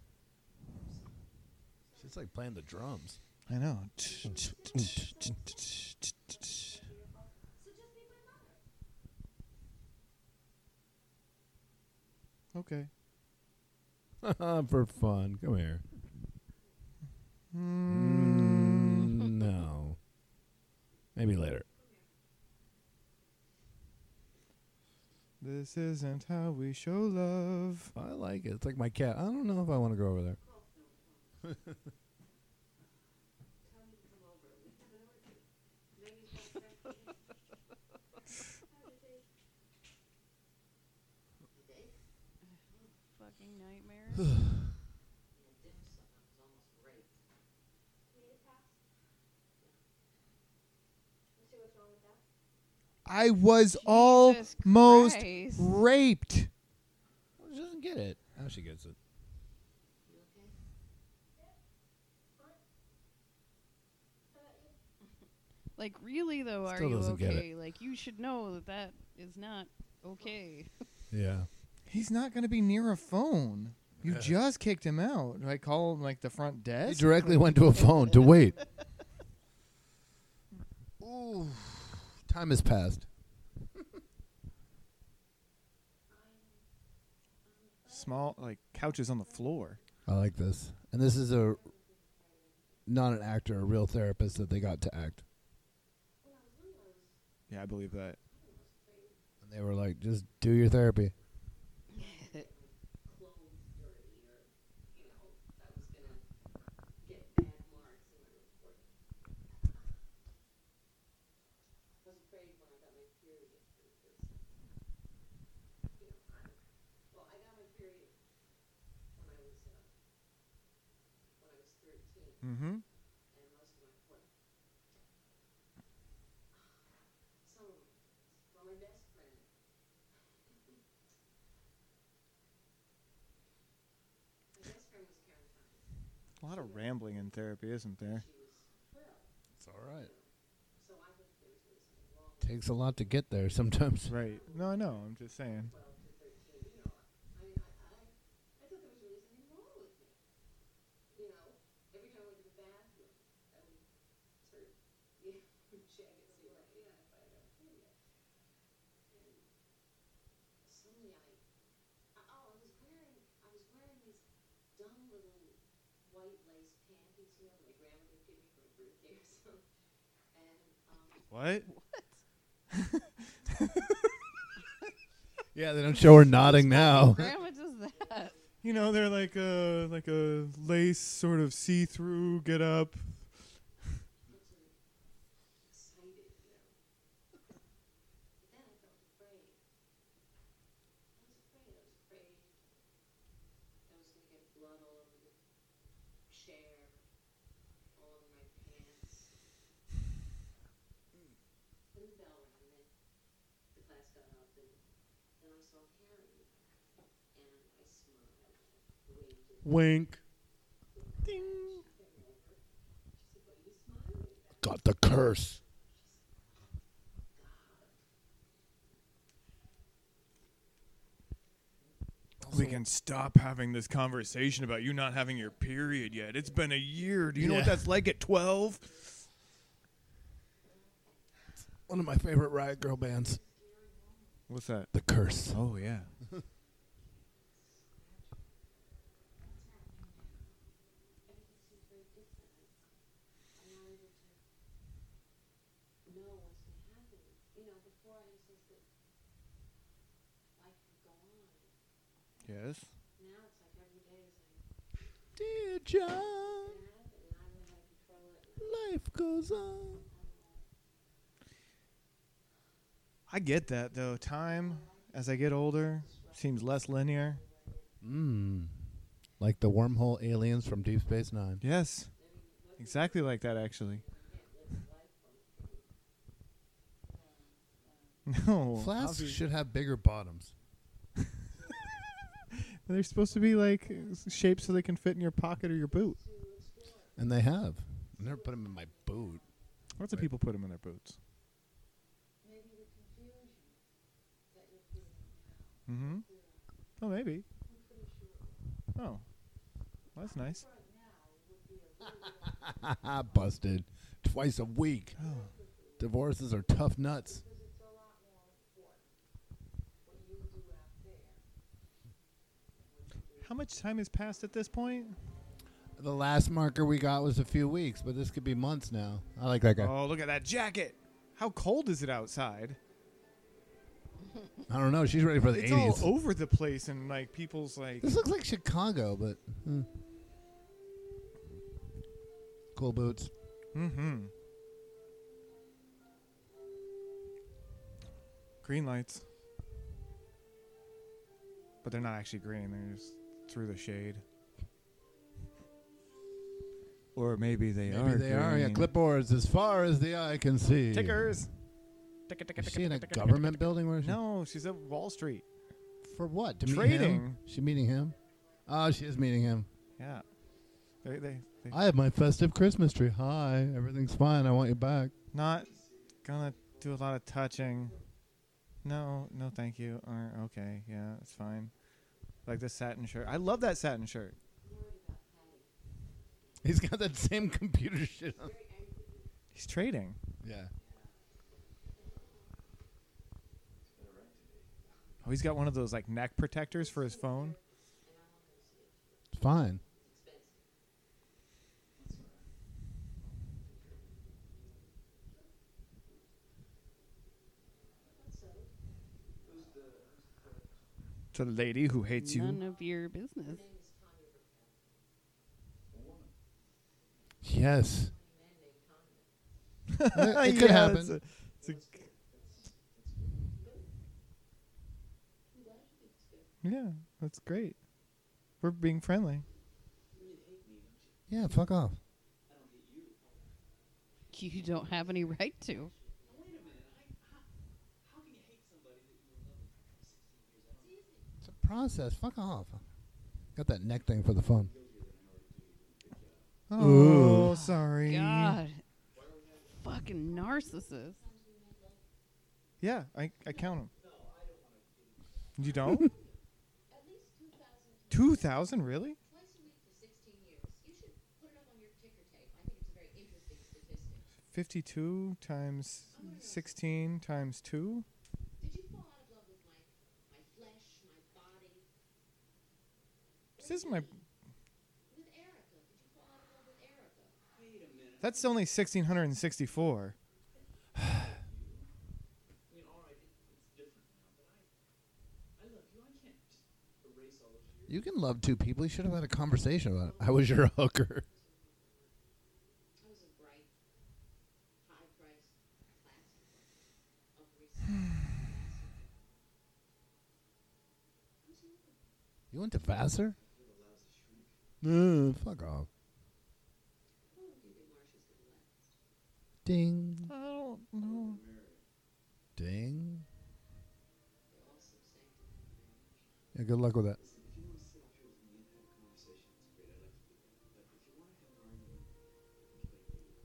It's like playing the drums. I know. Okay. For fun. Come here. No. Maybe later. This isn't how we show love. I like it. It's like my cat. I don't know if I want to go over there. Fucking nightmare. I was almost raped. Well, she doesn't get it. Now she gets it. Like, really, though, are you okay? Like, you should know that that is not okay. Yeah. He's not going to be near a phone. You just kicked him out. I called, like, the front desk. He directly went to a phone to wait. Ooh. Time has passed. Small, like, couches on the floor. I like this. And this is a... Not an actor, a real therapist that they got to act. Yeah, I believe that. And they were like, just do your therapy. Mm-hmm. A lot of rambling in therapy, isn't there? It's all right. Takes a lot to get there sometimes. Right. No, I know. I'm just saying. What? What? Yeah, they don't show her nodding now. Grandma does that. You know, they're like a lace sort of see-through get up. Wink. Ding. Got the curse. We can stop having this conversation about you not having your period yet. It's been a year. Do you know what that's like at 12? One of my favorite Riot Grrrl bands. What's that? The Curse. Oh, yeah. Yes. Now it's like every day is like, dear John, life goes on. I get that, though. Time, as I get older, seems less linear. Like the wormhole aliens from Deep Space Nine. Yes. Exactly like that, actually. No. Flasks should have bigger bottoms. They're supposed to be, like, shaped so they can fit in your pocket or your boot. And they have. I never put them in my boot. Lots of people put them in their boots. Mm-hmm. Oh, maybe. Oh. Well, that's nice. Busted. Twice a week. Oh. Divorces are tough nuts. How much time has passed at this point? The last marker we got was a few weeks, but this could be months now. I like that guy. Oh, look at that jacket. How cold is it outside? I don't know. She's ready for the 80s. It's all over the place and like people's like... This looks like Chicago, but... Cool boots. Mm-hmm. Green lights. But they're not actually green. They're just... through the shade. Or maybe they are. Yeah, clipboards as far as the eye can see. Tickers. Is she in a government building? Where is she? No, she's at Wall Street. For what? Trading. She's meeting him? Oh, she is meeting him. Yeah. I have my festive Christmas tree. Hi. Everything's fine. I want you back. Not gonna do a lot of touching. No, thank you. Okay, yeah, it's fine. Like the satin shirt. I love that satin shirt. He's got that same computer shit on. He's trading. Yeah. Oh, he's got one of those like neck protectors for his phone. It's fine. To the lady who hates you. None of your business. Yes. It could happen. Yeah, that's great. We're being friendly. Yeah, fuck off. You don't have any right to. Process. Fuck off. Got that neck thing for the phone. Oh, ooh. Sorry. God. Fucking narcissist. Yeah, I count them. You don't? 2,000, really? Twice a week for 16 years. You should put it up on your ticker tape. I think it's a very interesting statistic. 52 times 16 times 2? This is my. That's only 1,664. You can love two people. You should have had a conversation about it. I was your hooker. You went to Vassar? Fuck off. Ding. I don't know. Ding. Yeah, good luck with that.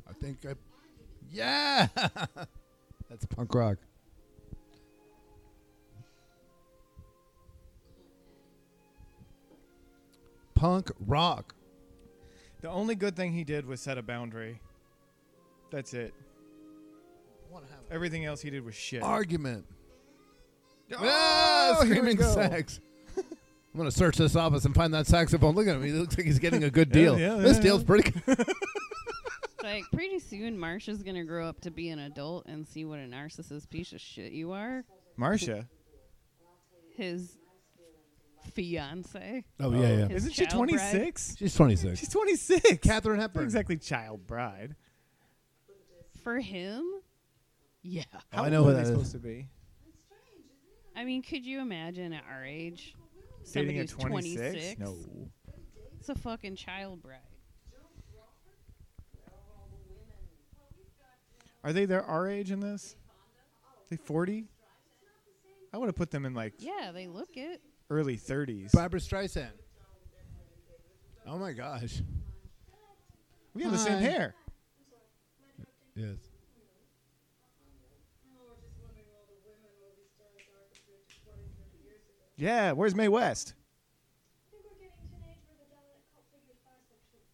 I think I... Yeah! That's punk rock. Punk rock. The only good thing he did was set a boundary. That's it. Everything else he did was shit. Argument. Oh, screaming sax. I'm going to search this office and find that saxophone. Look at him. He looks like he's getting a good deal. This deal's pretty good. Like, pretty soon, Marsha's going to grow up to be an adult and see what a narcissist piece of shit you are. Marsha? His... fiance. Oh, yeah. Isn't she 26? Bride? She's 26. She's 26. Katharine Hepburn. Not exactly child bride. For him? Yeah. How I know what that's supposed to be. I mean, could you imagine at our age somebody who's 26? No. It's a fucking child bride. Are they our age in this? Are they 40? I would have put them in like... Yeah, they look it. Early 30s. Barbra Streisand. Oh my gosh. We have the same hair. Yes. Yeah, where's Mae West?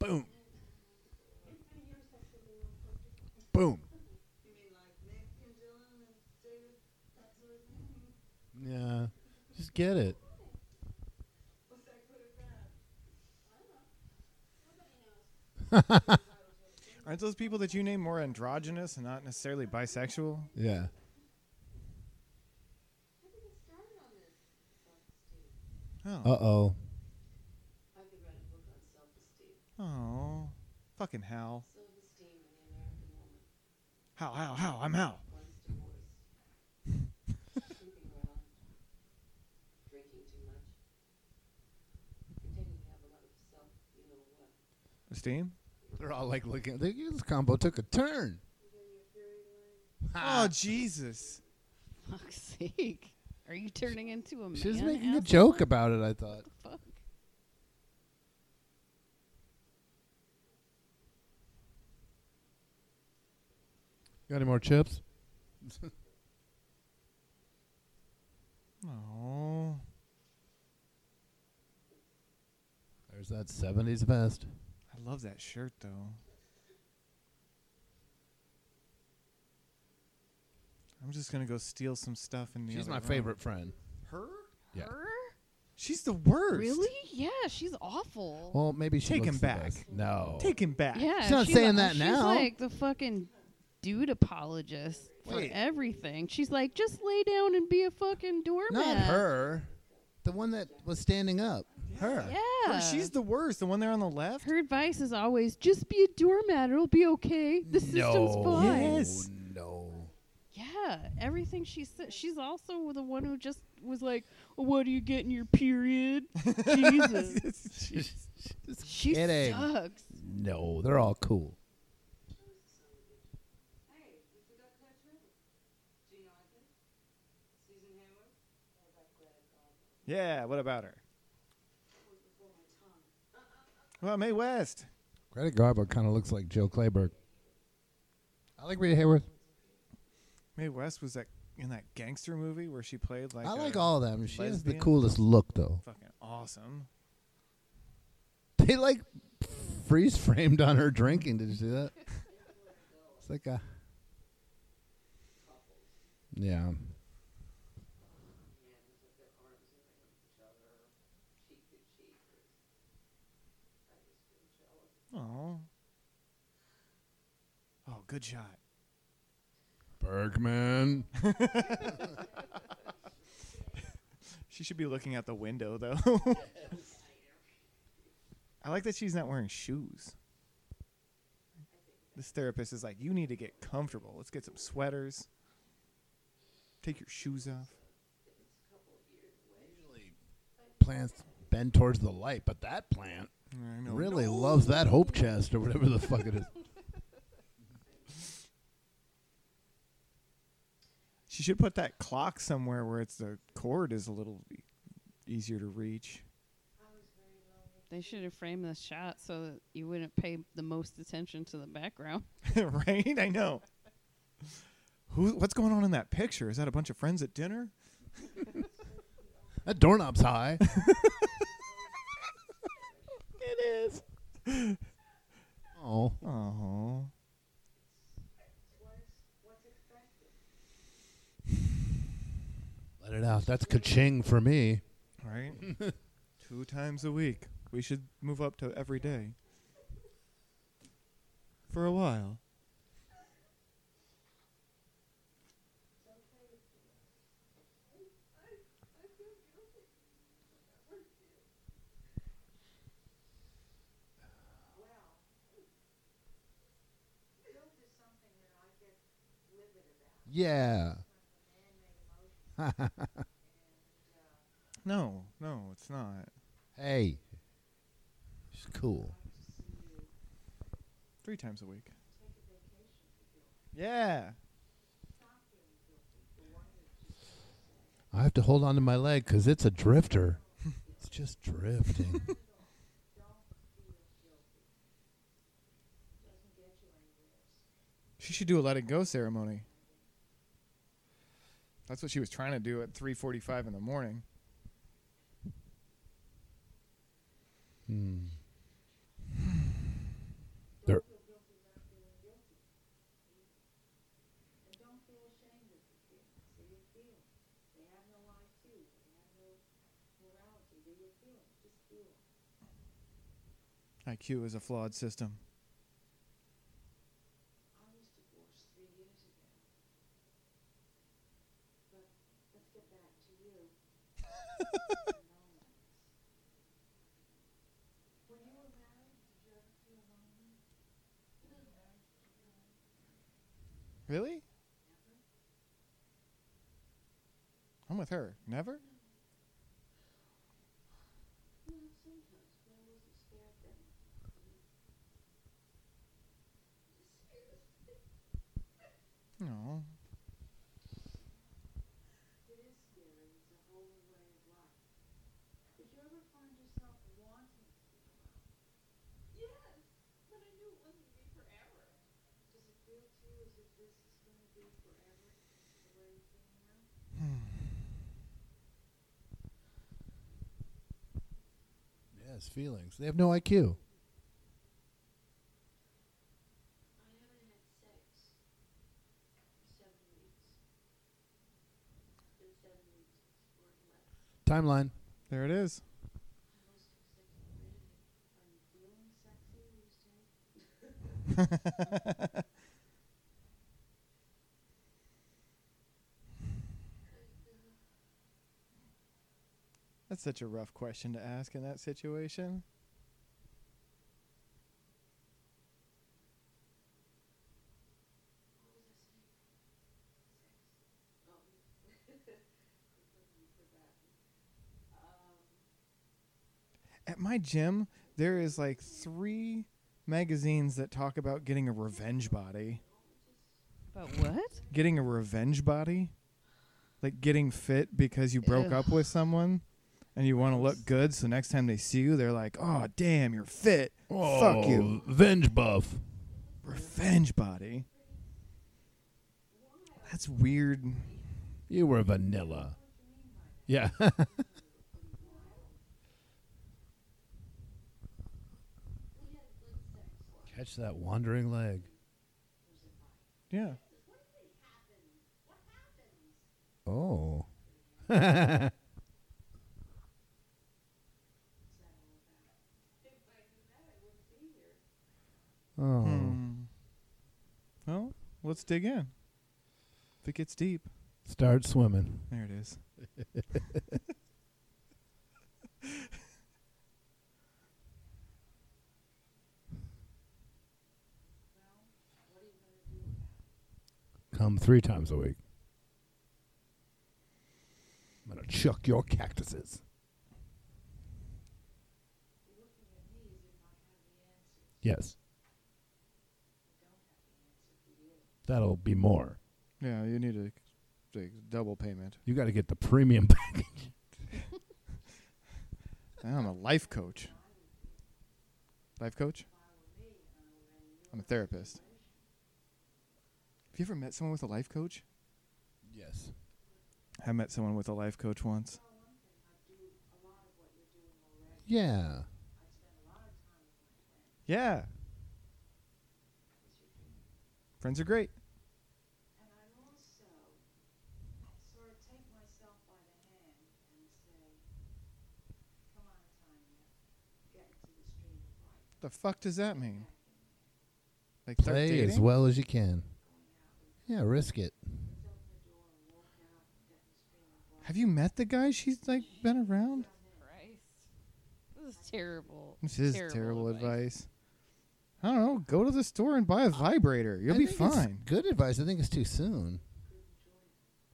Boom. Boom. Yeah, just get it. Aren't those people that you name more androgynous and not necessarily bisexual? Yeah. Oh. Uh-oh. Oh. Fucking Hal. Hal, I'm Hal. Esteem? They're all like looking. This combo took a turn. Oh, Jesus. Fuck's sake. Are you turning into a man? She was making a joke about it, I thought. What the fuck? Got any more chips? Oh. There's that 70s vest. I love that shirt, though. I'm just going to go steal some stuff in the She's my favorite friend. Her? Yeah. Her? She's the worst. Really? Yeah, she's awful. Well, maybe she Take him back. No. Take him back. Yeah, she's not saying that she's now. She's like the fucking dude apologist for everything. She's like, just lay down and be a fucking doormat. Not her. The one that was standing up. Her. Yeah. Her, she's the worst. The one there on the left. Her advice is always, just be a doormat. It'll be okay. The system's fine. Yes. Yeah, everything she said. She's also the one who just was like, "What do you get in your period?" Jesus, she sucks. No, they're all cool. Yeah, what about her? Well, Mae West. Greta Garbo kind of looks like Jill Clayburgh. I like Rita Hayworth. Mae West was in that gangster movie where she played like. I like all of them. She has the coolest look, though. Fucking awesome. They like freeze framed on her drinking. Did you see that? It's like a. Yeah. Oh. Oh, good shot. Bergman. She should be looking out the window, though. I like that she's not wearing shoes. This therapist is like, you need to get comfortable. Let's get some sweaters. Take your shoes off. Usually plants bend towards the light, but that plant really loves that hope chest or whatever the fuck it is. She should put that clock somewhere where it's the cord is a little easier to reach. They should have framed the shot so that you wouldn't pay the most attention to the background. Right? I know. What's going on in that picture? Is that a bunch of friends at dinner? That doorknob's high. It is. Oh. Oh. Let it out. That's ka-ching for me. Right? 2 times a week. We should move up to every day. For a while. Yeah. No, it's not. Hey, it's cool. 3 times a week. Yeah. I have to hold on to my leg because it's a drifter. It's just drifting. She should do a let it go ceremony. That's what she was trying to do at 3:45 in the morning. Don't feel guilty about feeling guilty. And don't feel ashamed of your feelings. Do your feelings. They have no life to. They have no morality. Do your feelings. Just feel it. IQ is a flawed system. Really? I'm with her. Never? No. This is Yes, feelings. They have no IQ. I haven't had sex in 7 weeks. It's 7 weeks. Timeline. There it is. That's such a rough question to ask in that situation. At my gym, there is like 3 magazines that talk about getting a revenge body. About what? Getting a revenge body? Like getting fit because you broke up with someone and you want to look good, so next time they see you, they're like, oh, damn, you're fit. Oh, fuck you. Revenge buff. Revenge body. That's weird. You were vanilla. Yeah. Catch that wandering leg. Yeah. Oh. Well, let's dig in. If it gets deep. Start swimming. There it is. Come 3 times a week. I'm going to chuck your cactuses. Yes. That'll be more. Yeah, you need a double payment. You got to get the premium package. I'm a life coach. Life coach? I'm a therapist. You ever met someone with a life coach? Yes. I met someone with a life coach once. Yeah. Yeah. Friends are great. And I also sort of take myself by the hand and say, come on, Tanya, get into the stream of life. The fuck does that mean? Like play as well as you can. Yeah, risk it. Have you met the guy she's like been around? Christ. This is terrible. This is terrible advice. I don't know. Go to the store and buy a vibrator. You'll be fine. Good advice. I think it's too soon.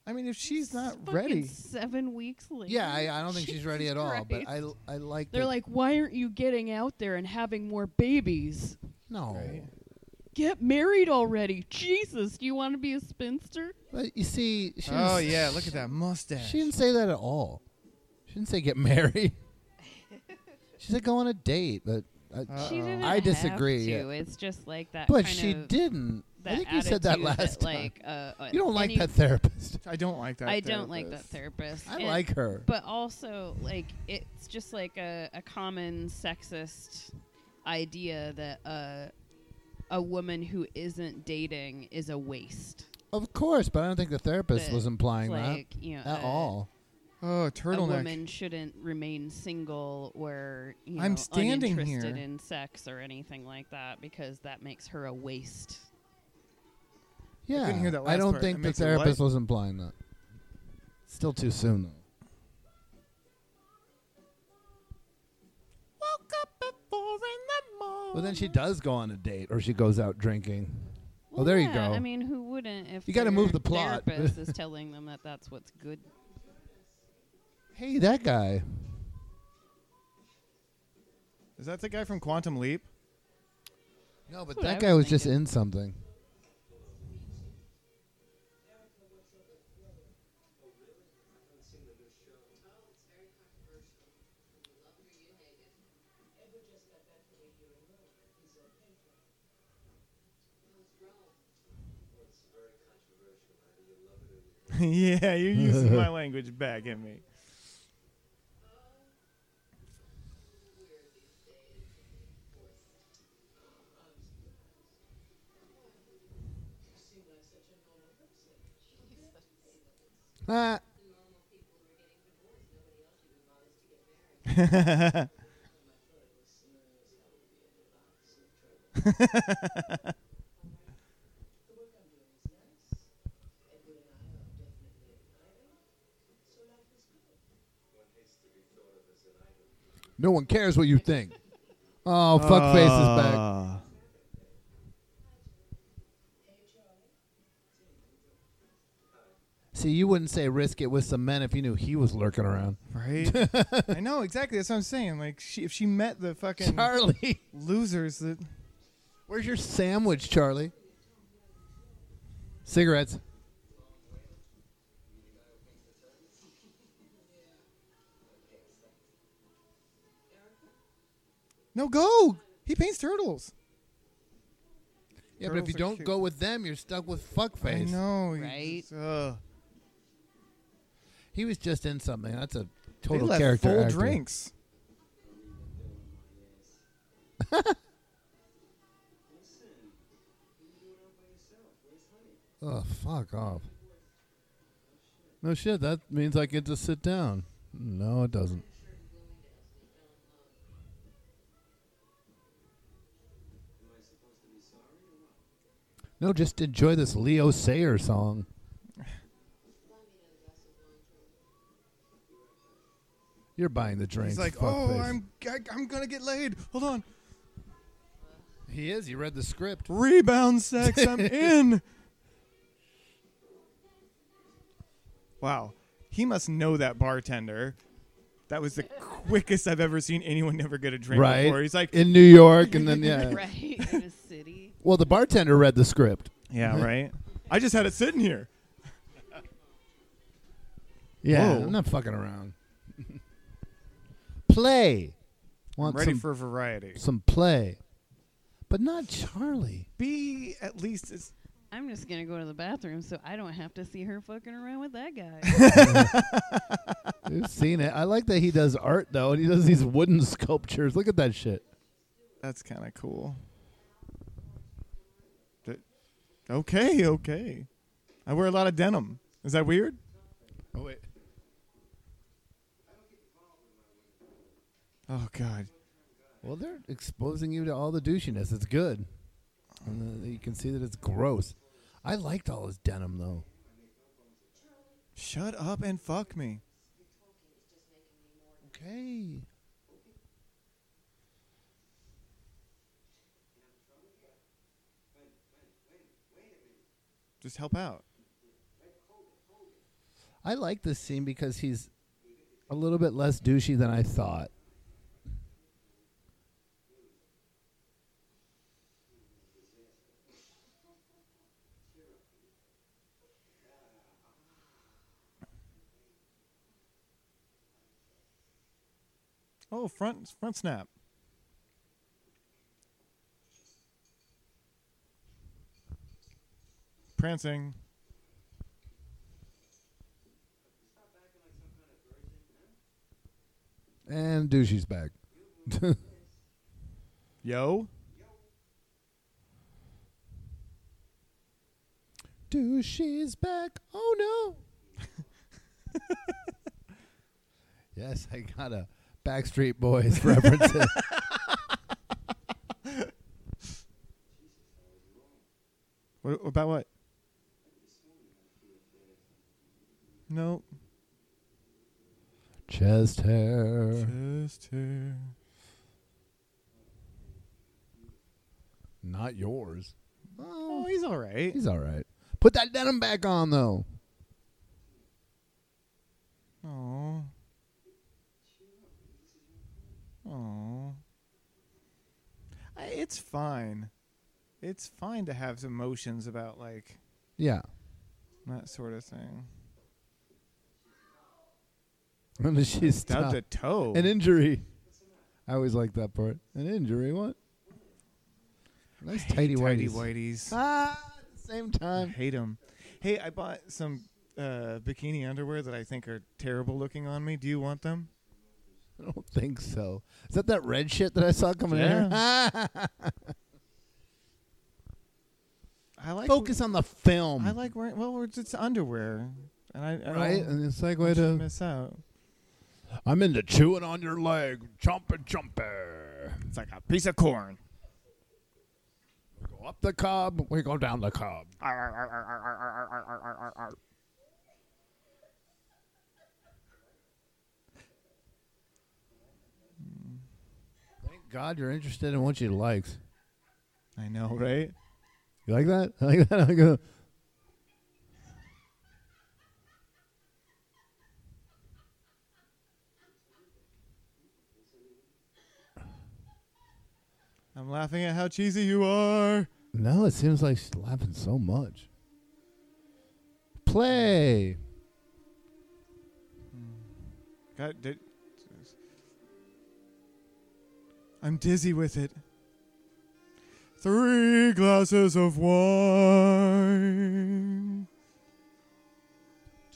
I mean, if she's not ready. 7 weeks later. Yeah, I don't think she's ready at all. Right. But I like. They're like, why aren't you getting out there and having more babies? No. Right. Get married already. Jesus, do you want to be a spinster? But you see, she look at that mustache. She didn't say that at all. She didn't say get married. She said go on a date, but I disagree. Have to. It's just like that. But kind she of didn't. I think you said that last time. Like, you don't like that therapist. I don't like that therapist. I don't like that therapist. I like her. But also, like, it's just like a common sexist idea that a woman who isn't dating is a waste. Of course, but I don't think the therapist was implying that at all. Oh, turtleneck. A woman shouldn't remain single or uninterested in sex or anything like that because that makes her a waste. Yeah, I couldn't hear that last part. I don't think the therapist was implying that. Still too soon, though. Woke up at 4 in the morning. Well, then she does go on a date, or she goes out drinking. Well, oh, there you go. I mean, who wouldn't if you got to move the plot. Therapist is telling them that that's what's good. Hey, that guy. Is that the guy from Quantum Leap? No, but that guy was just in something. Yeah, you're using my language back at me. No one cares what you think. Oh, fuckface is back. See, you wouldn't say risk it with some men if you knew he was lurking around. Right? I know, exactly. That's what I'm saying. Like, if she met the fucking Charlie losers that... Where's your sandwich, Charlie? Cigarettes. No, go. He paints turtles. Yeah, turtles, but if you don't go with them, you're stuck with fuckface. I know. Right? He was just in something. That's a total character full actor. Drinks. Oh, fuck off. No shit. That means I get to sit down. No, it doesn't. No, just enjoy this Leo Sayer song. You're buying the drinks. He's like, fuckface. I'm gonna get laid. Hold on. He is. He read the script. Rebound sex. I'm in. Wow. He must know that bartender. That was the quickest I've ever seen anyone never get a drink before. He's like in New York, and then right in a city. Well, the bartender read the script. Yeah, right. I just had it sitting here. Yeah, whoa. I'm not fucking around. Play. Want ready for variety. Some play, but not Charlie. Be at least. I'm just gonna go to the bathroom so I don't have to see her fucking around with that guy. We've seen it. I like that he does art though, and he does these wooden sculptures. Look at that shit. That's kind of cool. Okay. I wear a lot of denim. Is that weird? Oh wait. Oh God. Well, they're exposing you to all the douchiness. It's good. And you can see that it's gross. I liked all his denim, though. Shut up and fuck me. Okay. Just help out. I like this scene because he's a little bit less douchey than I thought. Oh, front snap. Prancing. And douchey's back. Yo. Douchey's back. Oh, no. Yes, I got a Backstreet Boys references. About what? No. Chest hair. Not yours. Oh, he's all right. Put that denim back on, though. Oh. Oh, it's fine. It's fine to have emotions about, like, that sort of thing. And she's stabbed a toe. An injury. I always like that part. An injury. What? Nice tighty whities. Ah, at the same time. I hate them. Hey, I bought some bikini underwear that I think are terrible looking on me. Do you want them? I don't think so. Is that that red shit that I saw coming in here? I like focus on the film. I like wearing, well, it's underwear. And I right? And it's like way to miss out. I'm into chewing on your leg. Chomper. It's like a piece of corn. We go up the cob. We go down the cob. Thank God you're interested in what she likes. I know, right? You like that? I like that. I go. I'm laughing at how cheesy you are. No, it seems like she's laughing so much. Play. God, I'm dizzy with it. 3 glasses of wine.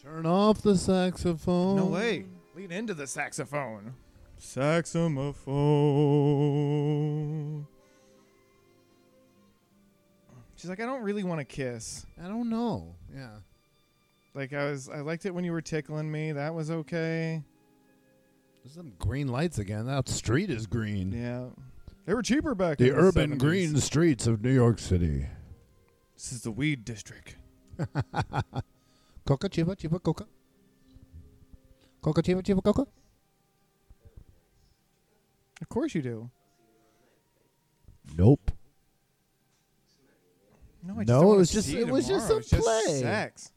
Turn off the saxophone. No way. Lean into the saxophone. Saxophone. She's like, I don't really want to kiss. I don't know. Yeah. Like I liked it when you were tickling me. That was okay. There's some green lights again. That street is green. Yeah. They were cheaper back then. The urban 70s. Green streets of New York City. This is the weed district. Coca, chiba, chiba, coca. Coca, chiba, chiba, coca. Of course you do. Nope. No, it was just a play. Sex.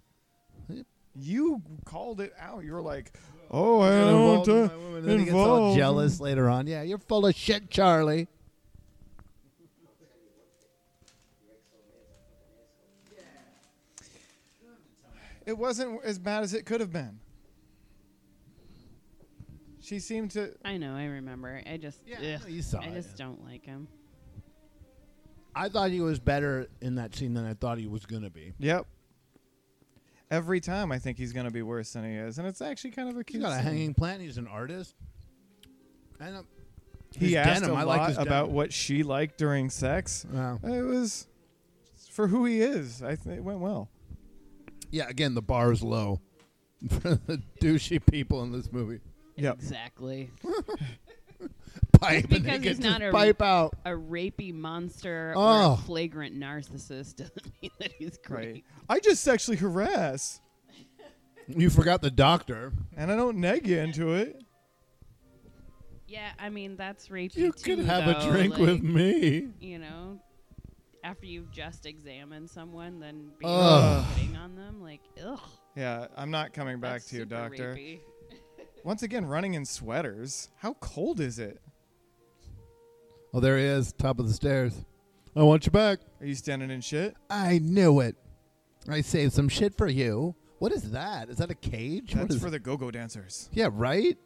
You called it out. You were like, "Oh, I don't want to." Then he gets all jealous later on. Yeah, you're full of shit, Charlie. It wasn't as bad as it could have been. She seemed to. I know. I remember. I just. Yeah, you saw it. I just don't like him. I thought he was better in that scene than I thought he was gonna be. Yep. Every time I think he's gonna be worse than he is, and it's actually kind of a cute. He's got a hanging plant. He's an artist. And he asked a lot about what she liked during sex. Wow. It was for who he is. I think it went well. Yeah. Again, the bar is low for the douchey people in this movie. Yep. Exactly. Pipe just because he's not a rapey monster or a flagrant narcissist doesn't mean that he's great. Right. I just sexually harass. You forgot the doctor. And I don't neg you into it. Yeah, I mean, that's rapey too. You could have a drink with me. You know, after you've just examined someone, then being hitting on them, like, ugh. Yeah, I'm not coming back to you, doctor. Rapey. Once again, running in sweaters. How cold is it? Oh, there he is, top of the stairs. I want you back. Are you standing in shit? I knew it. I saved some shit for you. What is that? Is that a cage? That's for the go-go dancers. Yeah, right?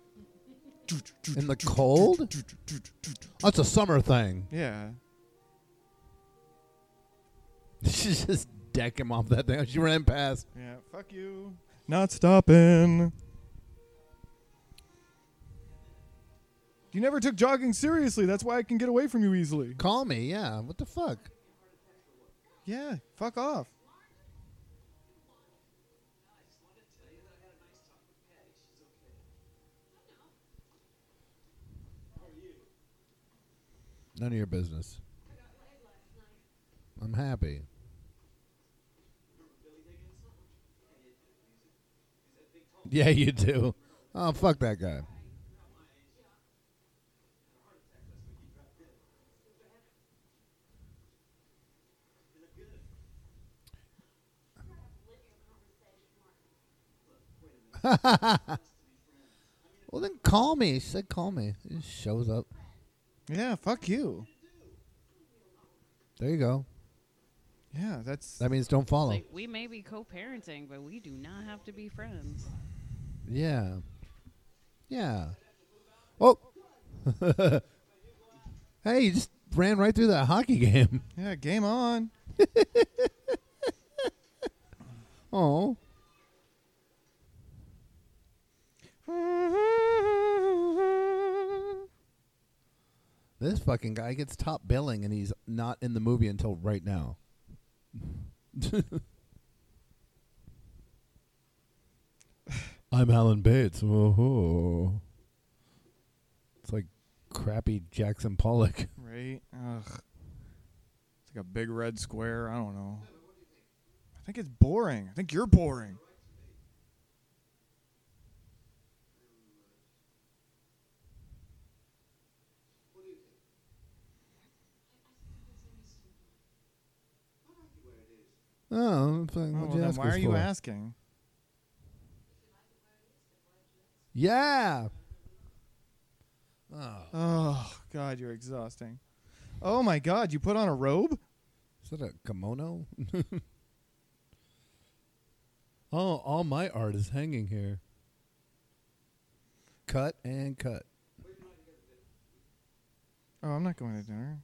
In the cold? That's a summer thing. Yeah. She just decked him off that thing. She ran past. Yeah, fuck you. Not stopping. You never took jogging seriously. That's why I can get away from you easily. Call me, yeah. What the fuck? Yeah, fuck off. None of your business. I'm happy. Yeah, you do. Oh, fuck that guy. Well, then call me. She said call me. She just shows up. Yeah, fuck you. There you go. Yeah, that means don't follow. Like, we may be co-parenting, but we do not have to be friends. Yeah. Yeah. Oh. Hey, you just ran right through that hockey game. Yeah, game on. Oh. This fucking guy gets top billing, and he's not in the movie until right now. I'm Alan Bates. Whoa. It's like crappy Jackson Pollock. Right? Ugh. It's like a big red square. I don't know. I think it's boring. I think you're boring. Oh, well, why are you asking? Yeah. Oh, God, you're exhausting. Oh, my God, you put on a robe? Is that a kimono? Oh, all my art is hanging here. Cut and cut. Oh, I'm not going to dinner.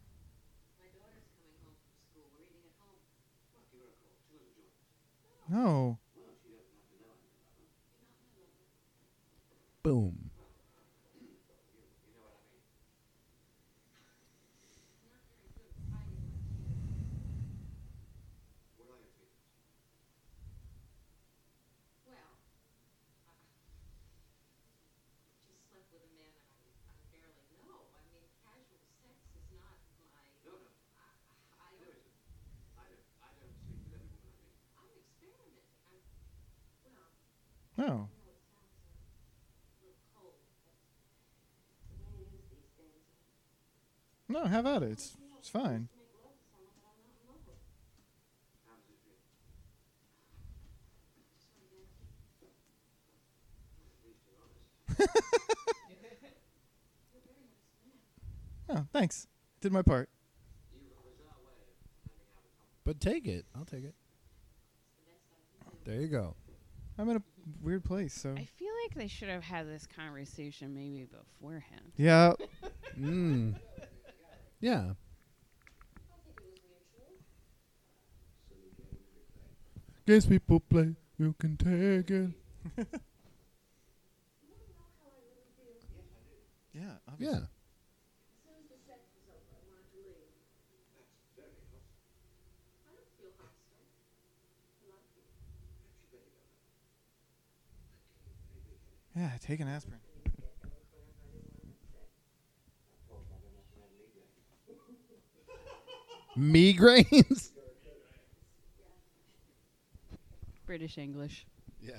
No. Boom. Oh. No, have at it. It's fine. Oh, thanks. Did my part. But take it. I'll take it. There you go. I'm in a weird place, so. I feel like they should have had this conversation maybe beforehand. Yeah. Yeah. Games people play, you can take it. Yeah, obviously. Yeah. Yeah, take an aspirin. Migraines? British English. Yeah.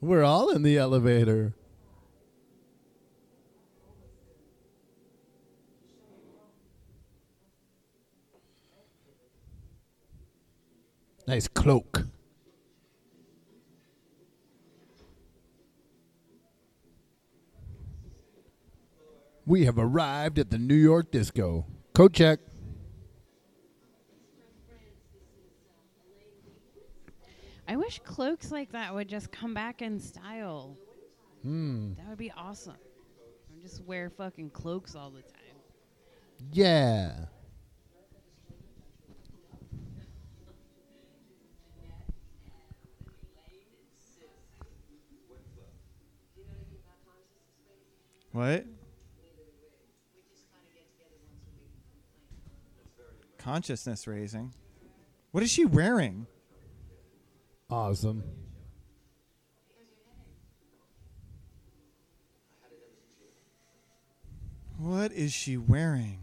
We're all in the elevator. Nice cloak. We have arrived at the New York disco. Code check. I wish cloaks like that would just come back in style. That would be awesome. I just wear fucking cloaks all the time. Yeah. What? Consciousness raising. What is she wearing? Awesome. What is she wearing?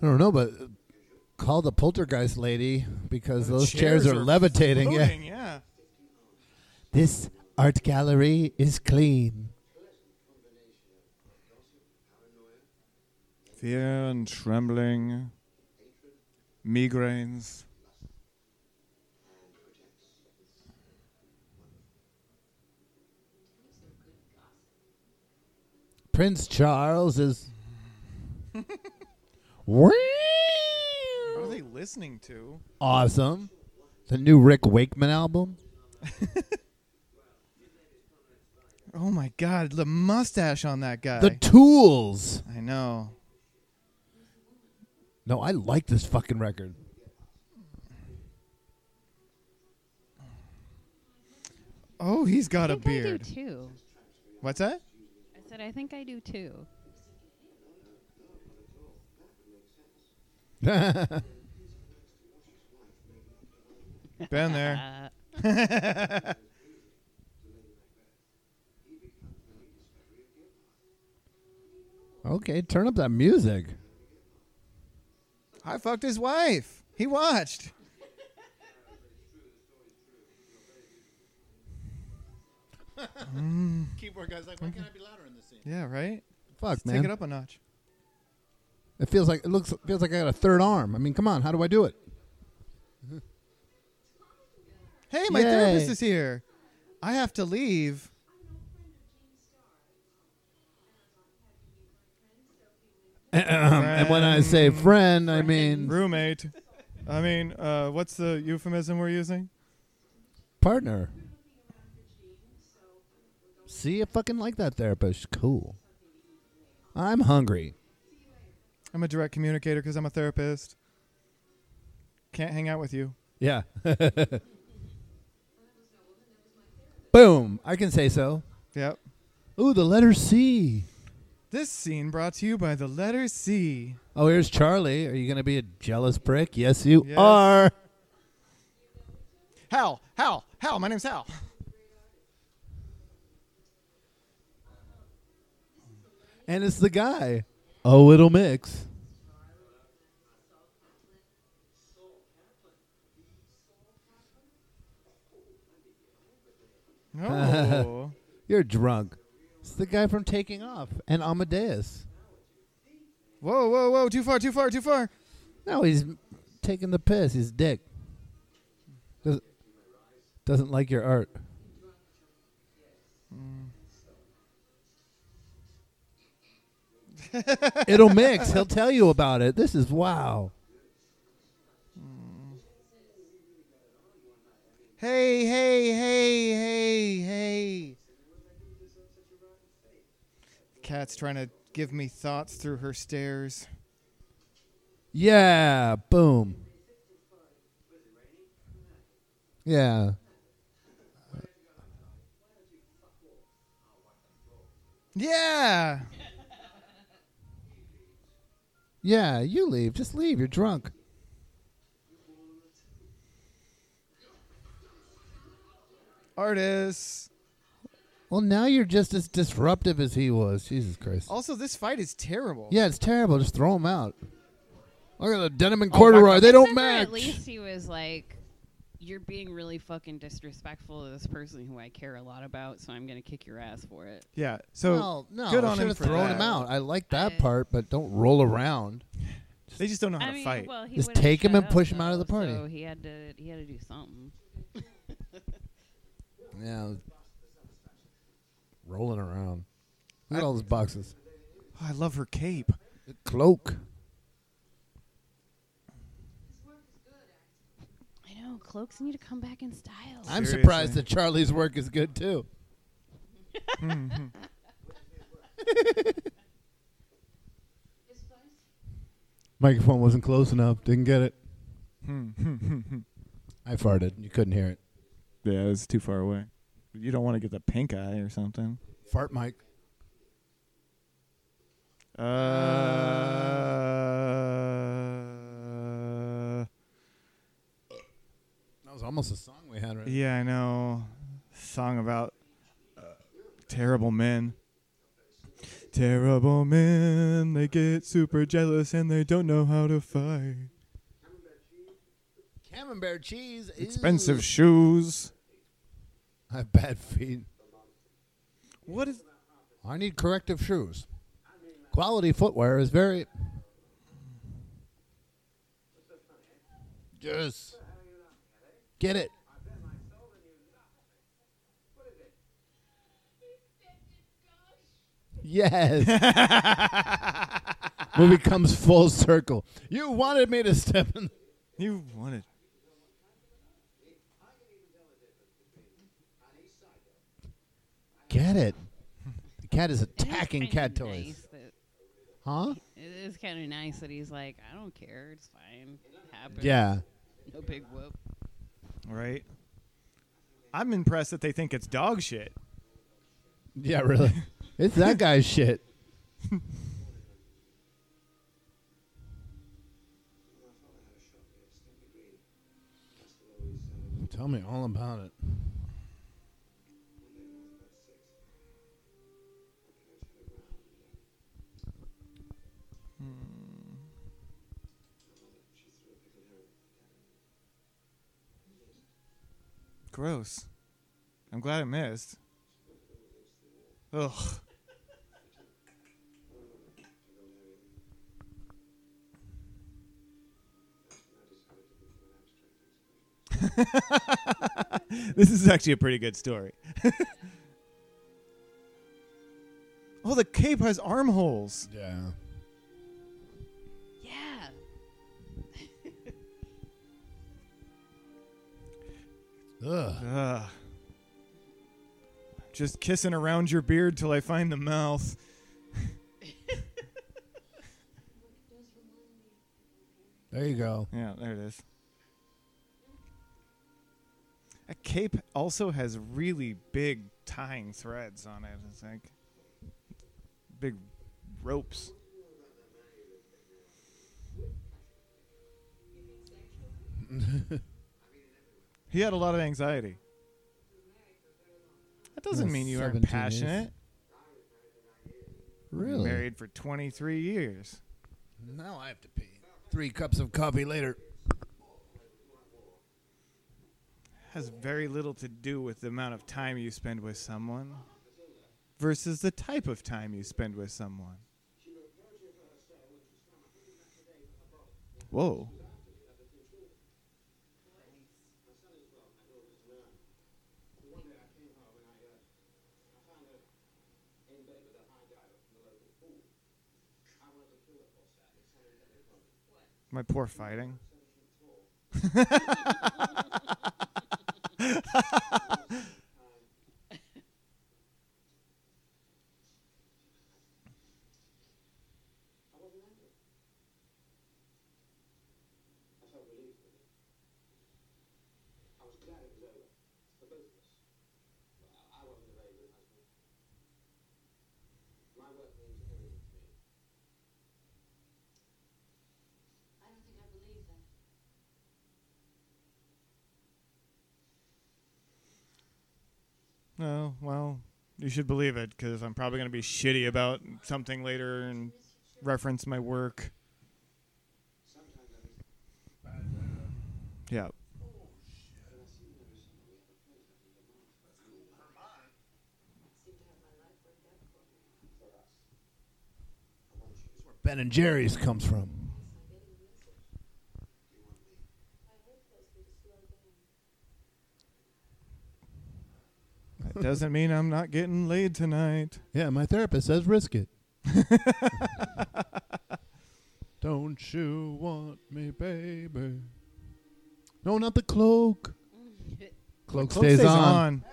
I don't know, but call the poltergeist lady because those chairs are levitating. Floating, yeah. This art gallery is clean. Fear and trembling, migraines. Prince Charles is... What are they listening to? Awesome. The new Rick Wakeman album. Oh, my God. The mustache on that guy. The Tools. I know. No, I like this fucking record. Oh, he's got a beard. I do, too. What's that? I said, I think I do, too. Been there. Okay, turn up that music. I fucked his wife. He watched. Keyboard guy's like, why can't I be louder in this scene? Yeah, right? Fuck, let's, man. Take it up a notch. It feels like it feels like I got a third arm. I mean, come on, how do I do it? Hey, my therapist is here. I have to leave. And when I say friend, I mean... Roommate. I mean, what's the euphemism we're using? Partner. See, I fucking like that therapist. Cool. I'm hungry. I'm a direct communicator because I'm a therapist. Can't hang out with you. Yeah. Boom. I can say so. Yep. Ooh, the letter C. This scene brought to you by the letter C. Oh, here's Charlie. Are you going to be a jealous prick? Yes, you are. Hal. Hal. Hal. My name's Hal. And it's the guy. Oh, it'll mix. No. You're drunk. It's the guy from Taking Off and Amadeus. Whoa, whoa, whoa. Too far, too far, too far. No, he's taking the piss. He's a dick. Doesn't like your art. It'll mix. He'll tell you about it. This is wow. Hey, hey, hey, hey, hey. Cat's trying to give me thoughts through her stares. Yeah, boom. Yeah. Yeah. Yeah, you leave. Just leave. You're drunk. Artists. Well, now you're just as disruptive as he was. Jesus Christ. Also, this fight is terrible. Yeah, it's terrible. Just throw him out. Look at the denim and corduroy. They don't match. At least he was like, you're being really fucking disrespectful to this person who I care a lot about, so I'm going to kick your ass for it. Yeah. So no, good on him for throwing him out. I like that part, but don't roll around. They just don't know how to fight. Well, just take him and push him out of the party. So he had to do something. Yeah. Rolling around. Look at all those boxes. Oh, I love her cape. The cloak. I know. Cloaks need to come back in style. I'm surprised that Charlie's work is good, too. Mm-hmm. Microphone wasn't close enough. Didn't get it. I farted. You couldn't hear it. Yeah, it was too far away. You don't want to get the pink eye or something. Fart mic. That was almost a song we had right now. Yeah, I know. Song about terrible men. Terrible men, they get super jealous and they don't know how to fight. Camembert cheese. Expensive shoes. I have bad feet. What is... I need corrective shoes. Quality footwear is very... Just... Get it. Yes. Movie comes full circle. You wanted me to step in. You wanted. Get it. The cat is attacking cat toys. Huh? It is kind of nice that he's like, I don't care. It's fine. It happens. Yeah. No big whoop. Right. I'm impressed that they think it's dog shit. Yeah, really. It's that guy's shit. Tell me all about it. Gross. I'm glad I missed. Ugh. This is actually a pretty good story. Oh, the cape has armholes. Yeah. Yeah. Ugh. Just kissing around your beard till I find the mouth. There you go. Yeah, there it is. A cape also has really big tying threads on it. It's like big ropes. He had a lot of anxiety. That doesn't mean you aren't passionate. Really? Married for 23 years. Now I have to pee. 3 cups of coffee later. Has very little to do with the amount of time you spend with someone versus the type of time you spend with someone. Whoa. My poor fighting. No, well, you should believe it, because I'm probably going to be shitty about something later and reference my work. Yeah. That's where Ben and Jerry's comes from. That doesn't mean I'm not getting laid tonight. Yeah, my therapist says risk it. Don't you want me, baby? No, not the cloak. Cloak stays on.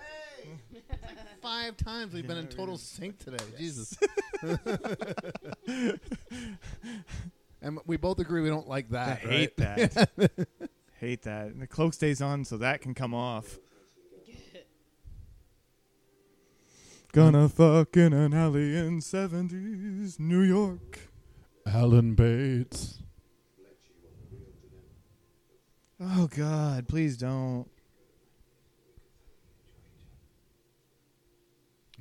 Hey! It's like 5 times we've been in total sync today. Yes. Jesus. And we both agree we don't like that. I hate that. Hate that. And the cloak stays on, so that can come off. Gonna fuck in an alley in 70s New York. Alan Bates. Oh, God, please don't.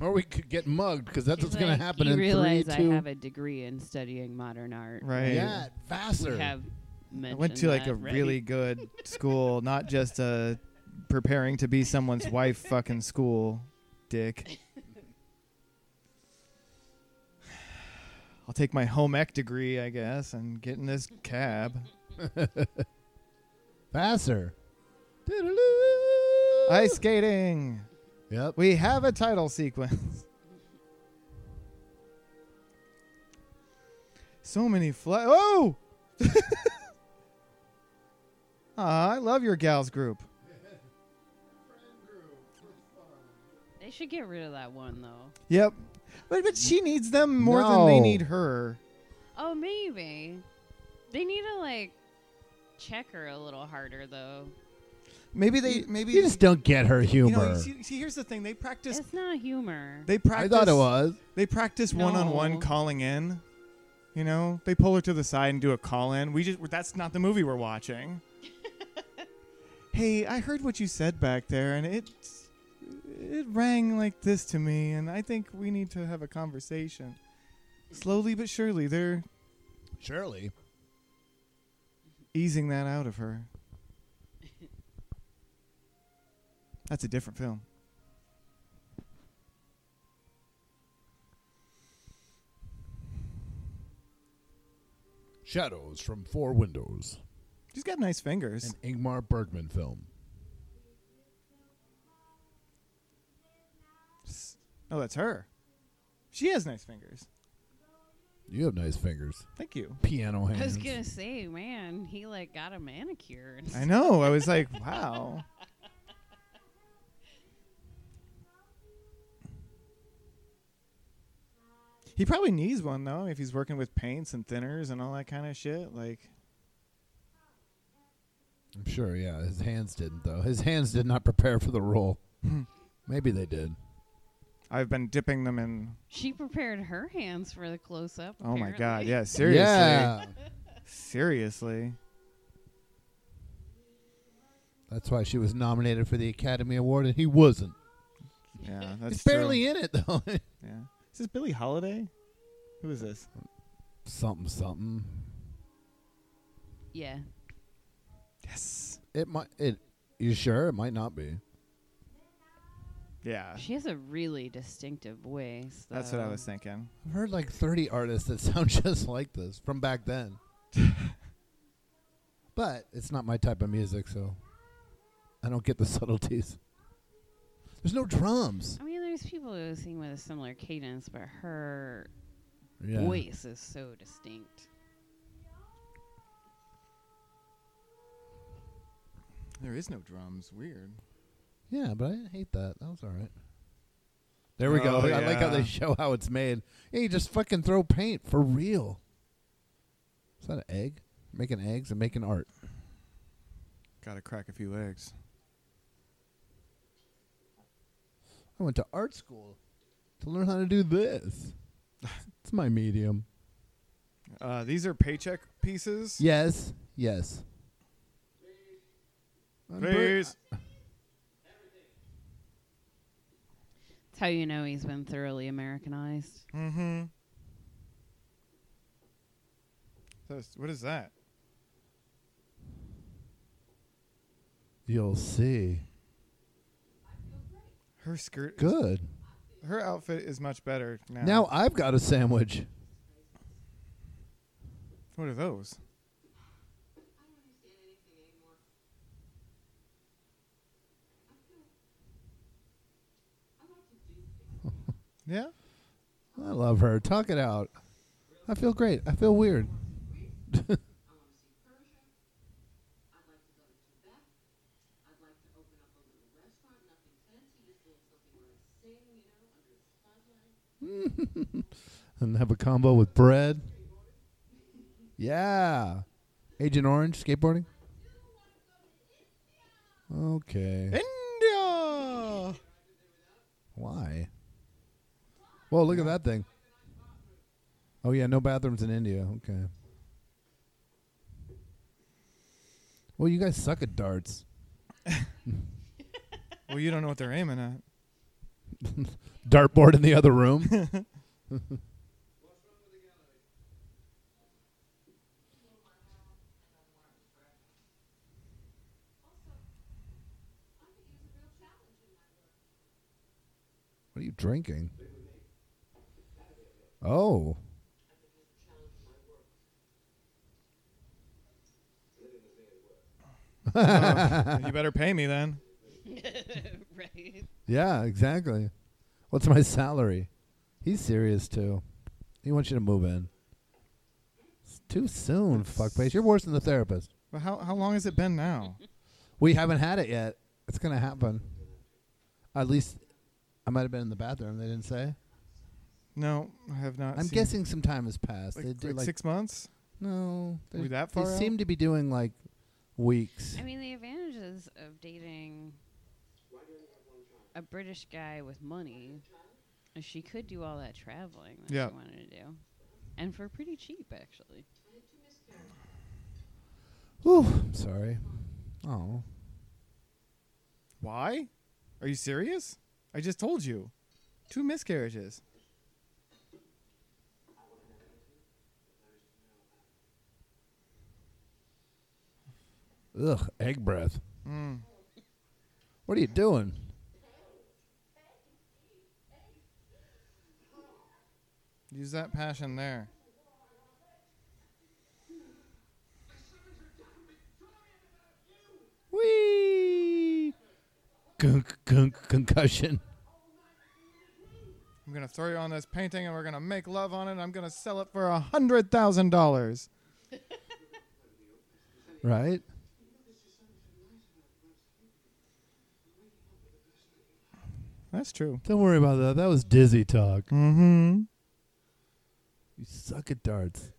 Or we could get mugged, because that's what's going to happen in 3-2. You realize I have a degree in studying modern art. Right. Yeah, at Vassar. I went to like a really good school, not just a preparing to be someone's wife fucking school, dick. I'll take my home ec degree, I guess, and get in this cab. Vassar. Ice skating. Yep. We have a title sequence. So many flags. Oh! I love your gals group. They should get rid of that one, though. Yep. But she needs them more than they need her. Oh, maybe. They need to, like, check her a little harder, though. Maybe you just don't get her humor. You know, see, here's the thing. They practice. It's not humor. I thought it was. They practice one-on-one calling in. You know, they pull her to the side and do a call-in. That's not the movie we're watching. Hey, I heard what you said back there, and it rang like this to me, and I think we need to have a conversation. Slowly but surely, they're easing that out of her. That's a different film. Shadows from Four Windows. She's got nice fingers. An Ingmar Bergman film. Oh, that's her. She has nice fingers. You have nice fingers. Thank you. Piano hands. I was going to say, man, he like got a manicure. I know. I was like, wow. He probably needs one, though, if he's working with paints and thinners and all that kind of shit. Like, I'm sure, yeah. His hands didn't, though. His hands did not prepare for the role. Maybe they did. I've been dipping them in. She prepared her hands for the close-up. Oh, apparently. My God. Yeah, seriously. Yeah. Seriously. That's why she was nominated for the Academy Award, and he wasn't. Yeah, that's true. He's barely in it, though. Yeah. Is this Billie Holiday? Who is this? Something. Yeah. Yes. It might. It. You sure? It might not be. Yeah. She has a really distinctive voice, though. That's what I was thinking. I've heard like 30 artists that sound just like this from back then. But it's not my type of music, so I don't get the subtleties. There's no drums. I mean, there's people who sing with a similar cadence, but her voice is so distinct. There is no drums. Weird. Yeah, but I didn't hate that. That was all right. There we go. Yeah. I like how they show how it's made. Hey, just fucking throw paint for real. Is that an egg? Making eggs and making art. Gotta crack a few eggs. I went to art school to learn how to do this. It's my medium. These are paycheck pieces? Yes. Please. That's how you know he's been thoroughly Americanized. Mm-hmm. What is that? You'll see. Her skirt good. Her outfit is much better now. Now I've got a sandwich. What are those? I don't understand anything anymore. I like to do things. Yeah? I love her. Talk it out. I feel great. I feel weird. And have a combo with bread. Yeah. Agent Orange, skateboarding. Okay. India! Why? Well, look at that thing. Oh, yeah, no bathrooms in India. Okay. Well, you guys suck at darts. Well, you don't know what they're aiming at. Dartboard in the other room. What are you drinking? Oh. You better pay me then. Right. Yeah, exactly. What's my salary? He's serious, too. He wants you to move in. Too soon, fuckface. You're worse than the therapist. Well, how long has it been now? We haven't had it yet. It's going to happen. At least I might have been in the bathroom. They didn't say? No, I have not. I'm guessing some time has passed. Like 6 months? No. Were we that far out? They seem to be doing like weeks. I mean, the advantages of dating a British guy with money is she could do all that traveling that she wanted to do. And for pretty cheap, actually. Ooh, I'm sorry. Oh. Why? Are you serious? I just told you. 2 miscarriages. Ugh, egg breath. Mm. What are you doing? Use that passion there. Whee! Concussion. I'm going to throw you on this painting and we're going to make love on it. And I'm going to sell it for $100,000. Right? That's true. Don't worry about that. That was dizzy talk. Mm-hmm. You suck at darts.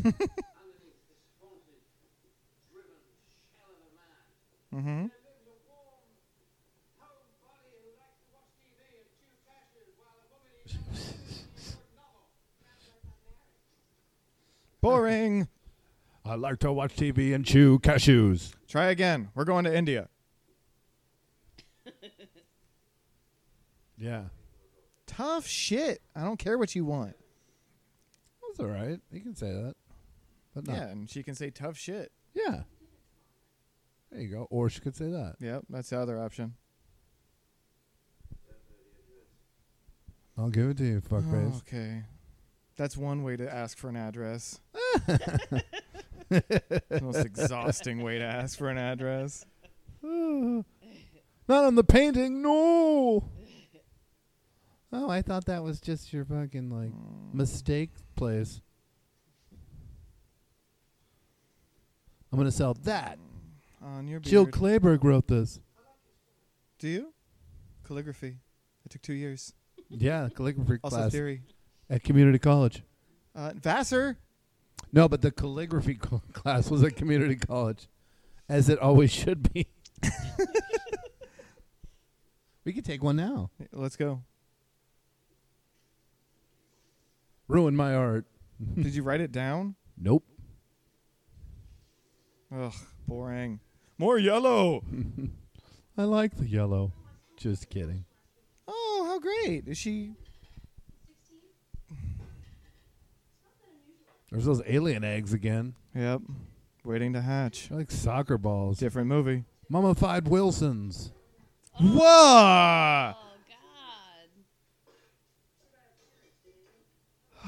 Mm-hmm. Boring. I like to watch TV and chew cashews. Try again. We're going to India. Yeah. Tough shit. I don't care what you want. That's all right. You can say that. But not. Yeah, and she can say tough shit. Yeah. There you go. Or she could say that. Yep, that's the other option. I'll give it to you, fuckface. Oh, okay. That's one way to ask for an address. The most exhausting way to ask for an address. Not on the painting, no! Oh, I thought that was just your fucking, like, mistake place. I'm going to sell that. On your beard. Jill Clayburgh wrote this. Do you? Calligraphy. It took 2 years. Yeah, calligraphy class. Also theory. At community college. Vassar? No, but the calligraphy class was at community college, as it always should be. We could take one now. Let's go. Ruin my art. Did you write it down? Nope. Ugh, boring. More yellow. I like the yellow. Just kidding. Oh, how great. Is she... There's those alien eggs again. Yep. Waiting to hatch. They're like soccer balls. Different movie. Mummified Wilsons. Oh. Whoa!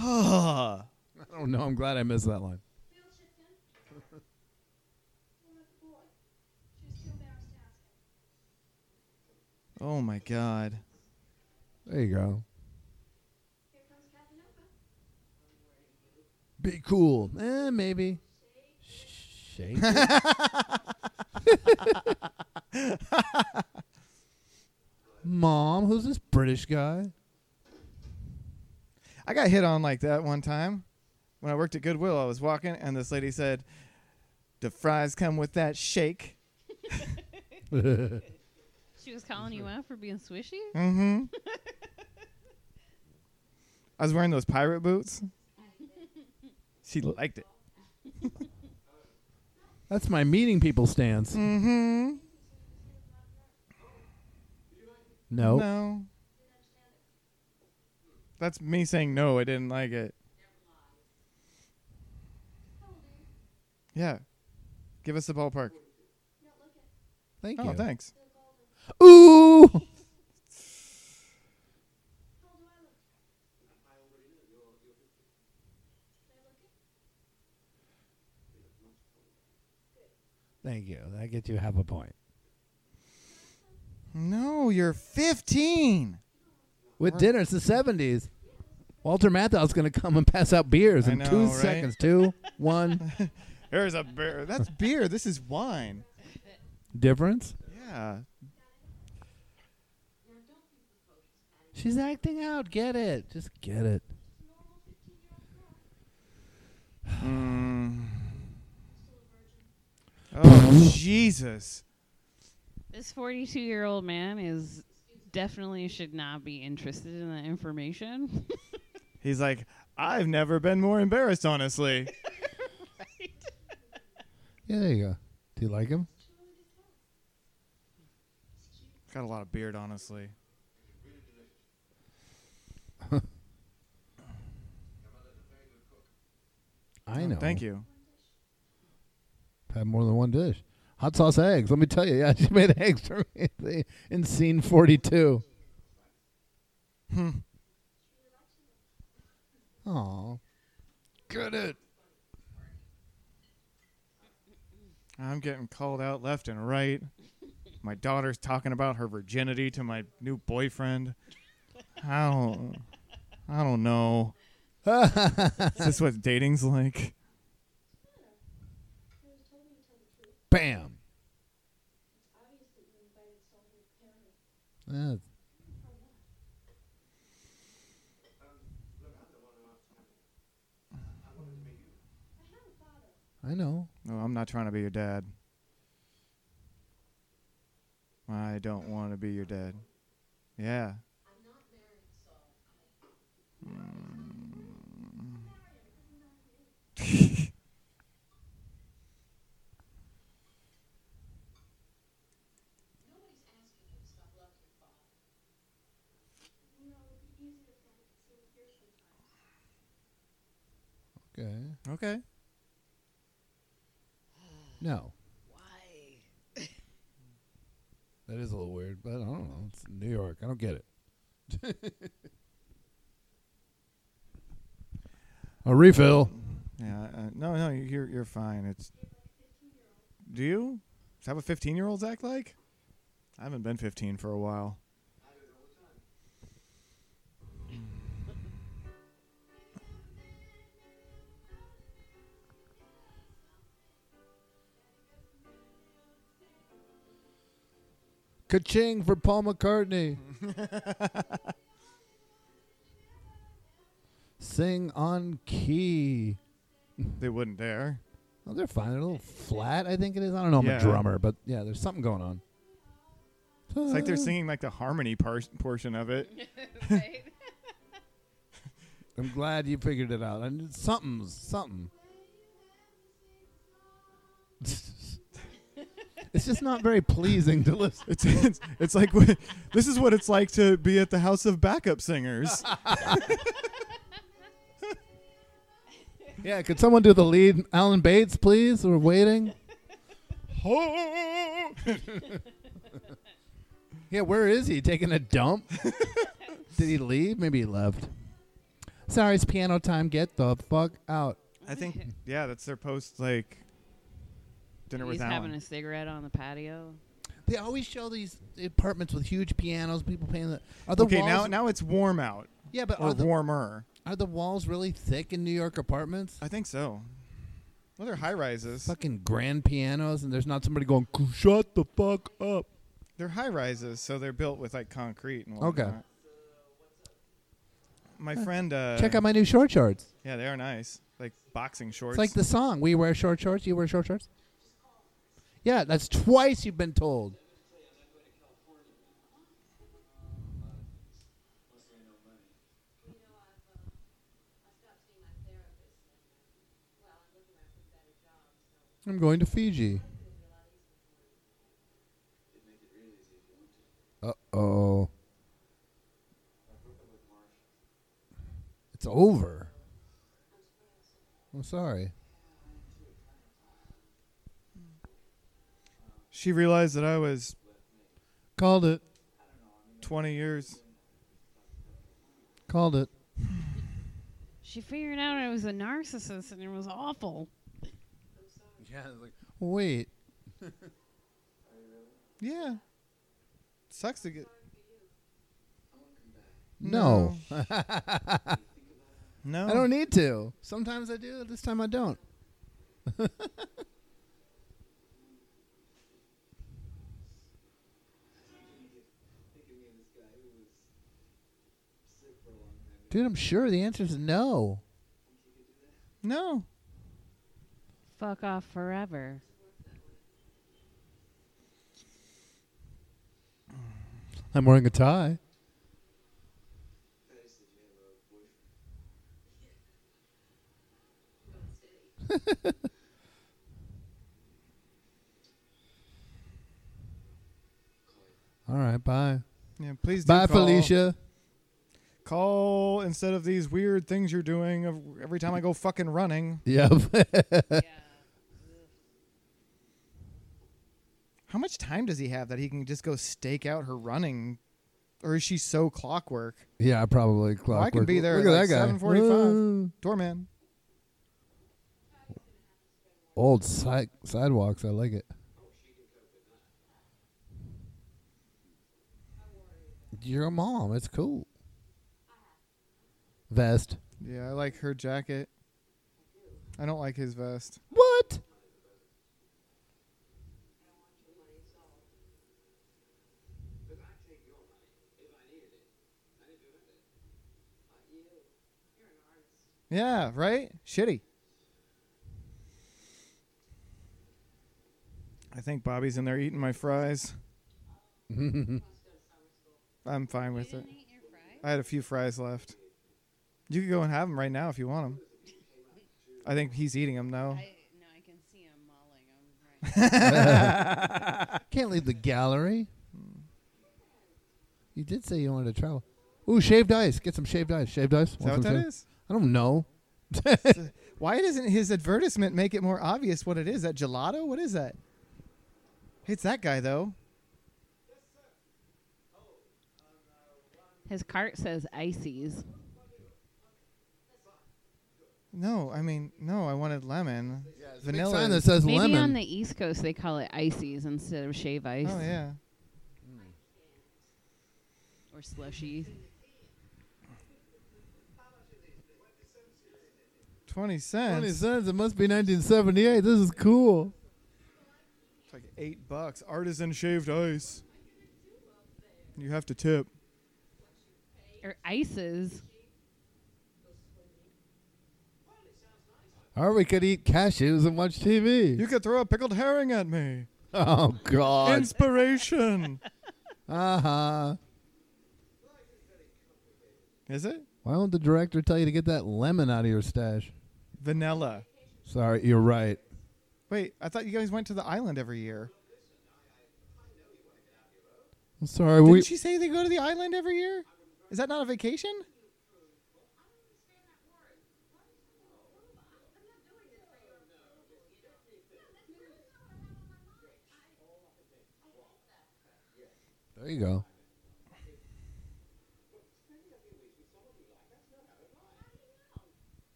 I don't know. I'm glad I missed that line. Oh, my God. There you go. Be cool. Maybe. Shake it. Mom, who's this British guy? I got hit on like that one time. When I worked at Goodwill, I was walking, and this lady said, "The fries come with that shake." She was calling you out for being swishy? Mm-hmm. I was wearing those pirate boots. She liked it. That's my meeting people stance. Mm-hmm. No. No. That's me saying no, I didn't like it. Yeah. Give us the ballpark. Thank you. Oh, thanks. Ooh! Thank you. I get you half a point. No, you're 15. With dinner, it's the 70s. Walter Matthau's going to come and pass out beers in 2 seconds. 2, 1. There's a beer. That's beer. This is wine. Difference? Yeah. She's acting out. Get it. Just get it. Oh, Jesus. This 42-year-old man is definitely should not be interested in that information. He's like, I've never been more embarrassed, honestly. Right. Yeah, there you go. Do you like him? Got a lot of beard, honestly. I know. Thank you. Had more than one dish. Hot sauce eggs. Let me tell you. Yeah, she made eggs for me in scene 42. Oh, get it. I'm getting called out left and right. My daughter's talking about her virginity to my new boyfriend. I don't know. Is this what dating's like? Bam. I know. No, I'm not trying to be your dad. I don't want to be your dad. Yeah. Okay. No. Why? That is a little weird, but I don't know. It's New York. I don't get it. A refill. Yeah. No. You're fine. It's. Do you? Is that what 15-year-olds act like? I haven't been 15 for a while. Ka-ching for Paul McCartney. Sing on key. They wouldn't dare. Oh, they're fine. They're a little flat, I think it is. I don't know. I'm a drummer, but yeah, there's something going on. It's like they're singing like the harmony portion of it. Right. I'm glad you figured it out. Something. It's just not very pleasing to listen. It's like this is what it's like to be at the house of backup singers. Yeah, could someone do the lead, Alan Bates, please? We're waiting. Yeah, where is he? Taking a dump? Did he leave? Maybe he left. Sorry, it's piano time. Get the fuck out. I think, yeah, that's their post, like. He's having a cigarette on the patio. They always show these apartments with huge pianos. People playing okay, walls now it's warm out. Yeah, but warmer. Are the walls really thick in New York apartments? I think so. Well, they're high rises. Fucking grand pianos, and there's not somebody going, "Shut the fuck up." They're high rises, so they're built with like concrete and whatnot. Okay. My friend, check out my new short shorts. Yeah, they are nice, like boxing shorts. It's like the song, "We wear short shorts, you wear short shorts." Yeah, that's twice you've been told. I'm going to Fiji. Uh-oh. It's over. I'm sorry. She realized that I was called it 20 years. Called it. She figured out I was a narcissist and it was awful. Yeah, like wait. Yeah. Sucks to get. No. No. I don't need to. Sometimes I do. This time I don't. Dude, I'm sure the answer is no. No. Fuck off forever. I'm wearing a tie. All right, bye. Yeah, please do bye, call. Felicia. Call instead of these weird things you're doing of every time I go fucking running. Yep. Yeah. How much time does he have that he can just go stake out her running? Or is she so clockwork? Yeah, probably clockwork. Well, I can be there at like 7:45. Doorman. Old sidewalks. I like it. You're a mom. It's cool. Vest. Yeah, I like her jacket. I don't like his vest. What? Yeah, right? Shitty. I think Bobby's in there eating my fries. I'm fine with it. I had a few fries left. You can go and have them right now if you want them. I think he's eating them now. No, I can see him mauling them. Right. Can't leave the gallery. You did say you wanted to travel. Ooh, shaved ice. Get some shaved ice. Shaved ice. Is that what that is? I don't know. Why doesn't his advertisement make it more obvious what it is? That gelato? What is that? It's that guy, though. His cart says ices. No, I mean, no, I wanted lemon. Yeah, vanilla. Big sign that says lemon. Maybe on the East Coast they call it ices instead of shave ice. Oh, yeah. Or slushy. 20 cents. 20 cents. It must be 1978. This is cool. It's like $8. Artisan shaved ice. You have to tip. Or ices. Or we could eat cashews and watch TV. You could throw a pickled herring at me. Oh, God. Inspiration. Uh-huh. Is it? Why won't the director tell you to get that lemon out of your stash? Vanilla. Sorry, you're right. Wait, I thought you guys went to the island every year. I'm sorry. Didn't she say they go to the island every year? Is that not a vacation? There you go.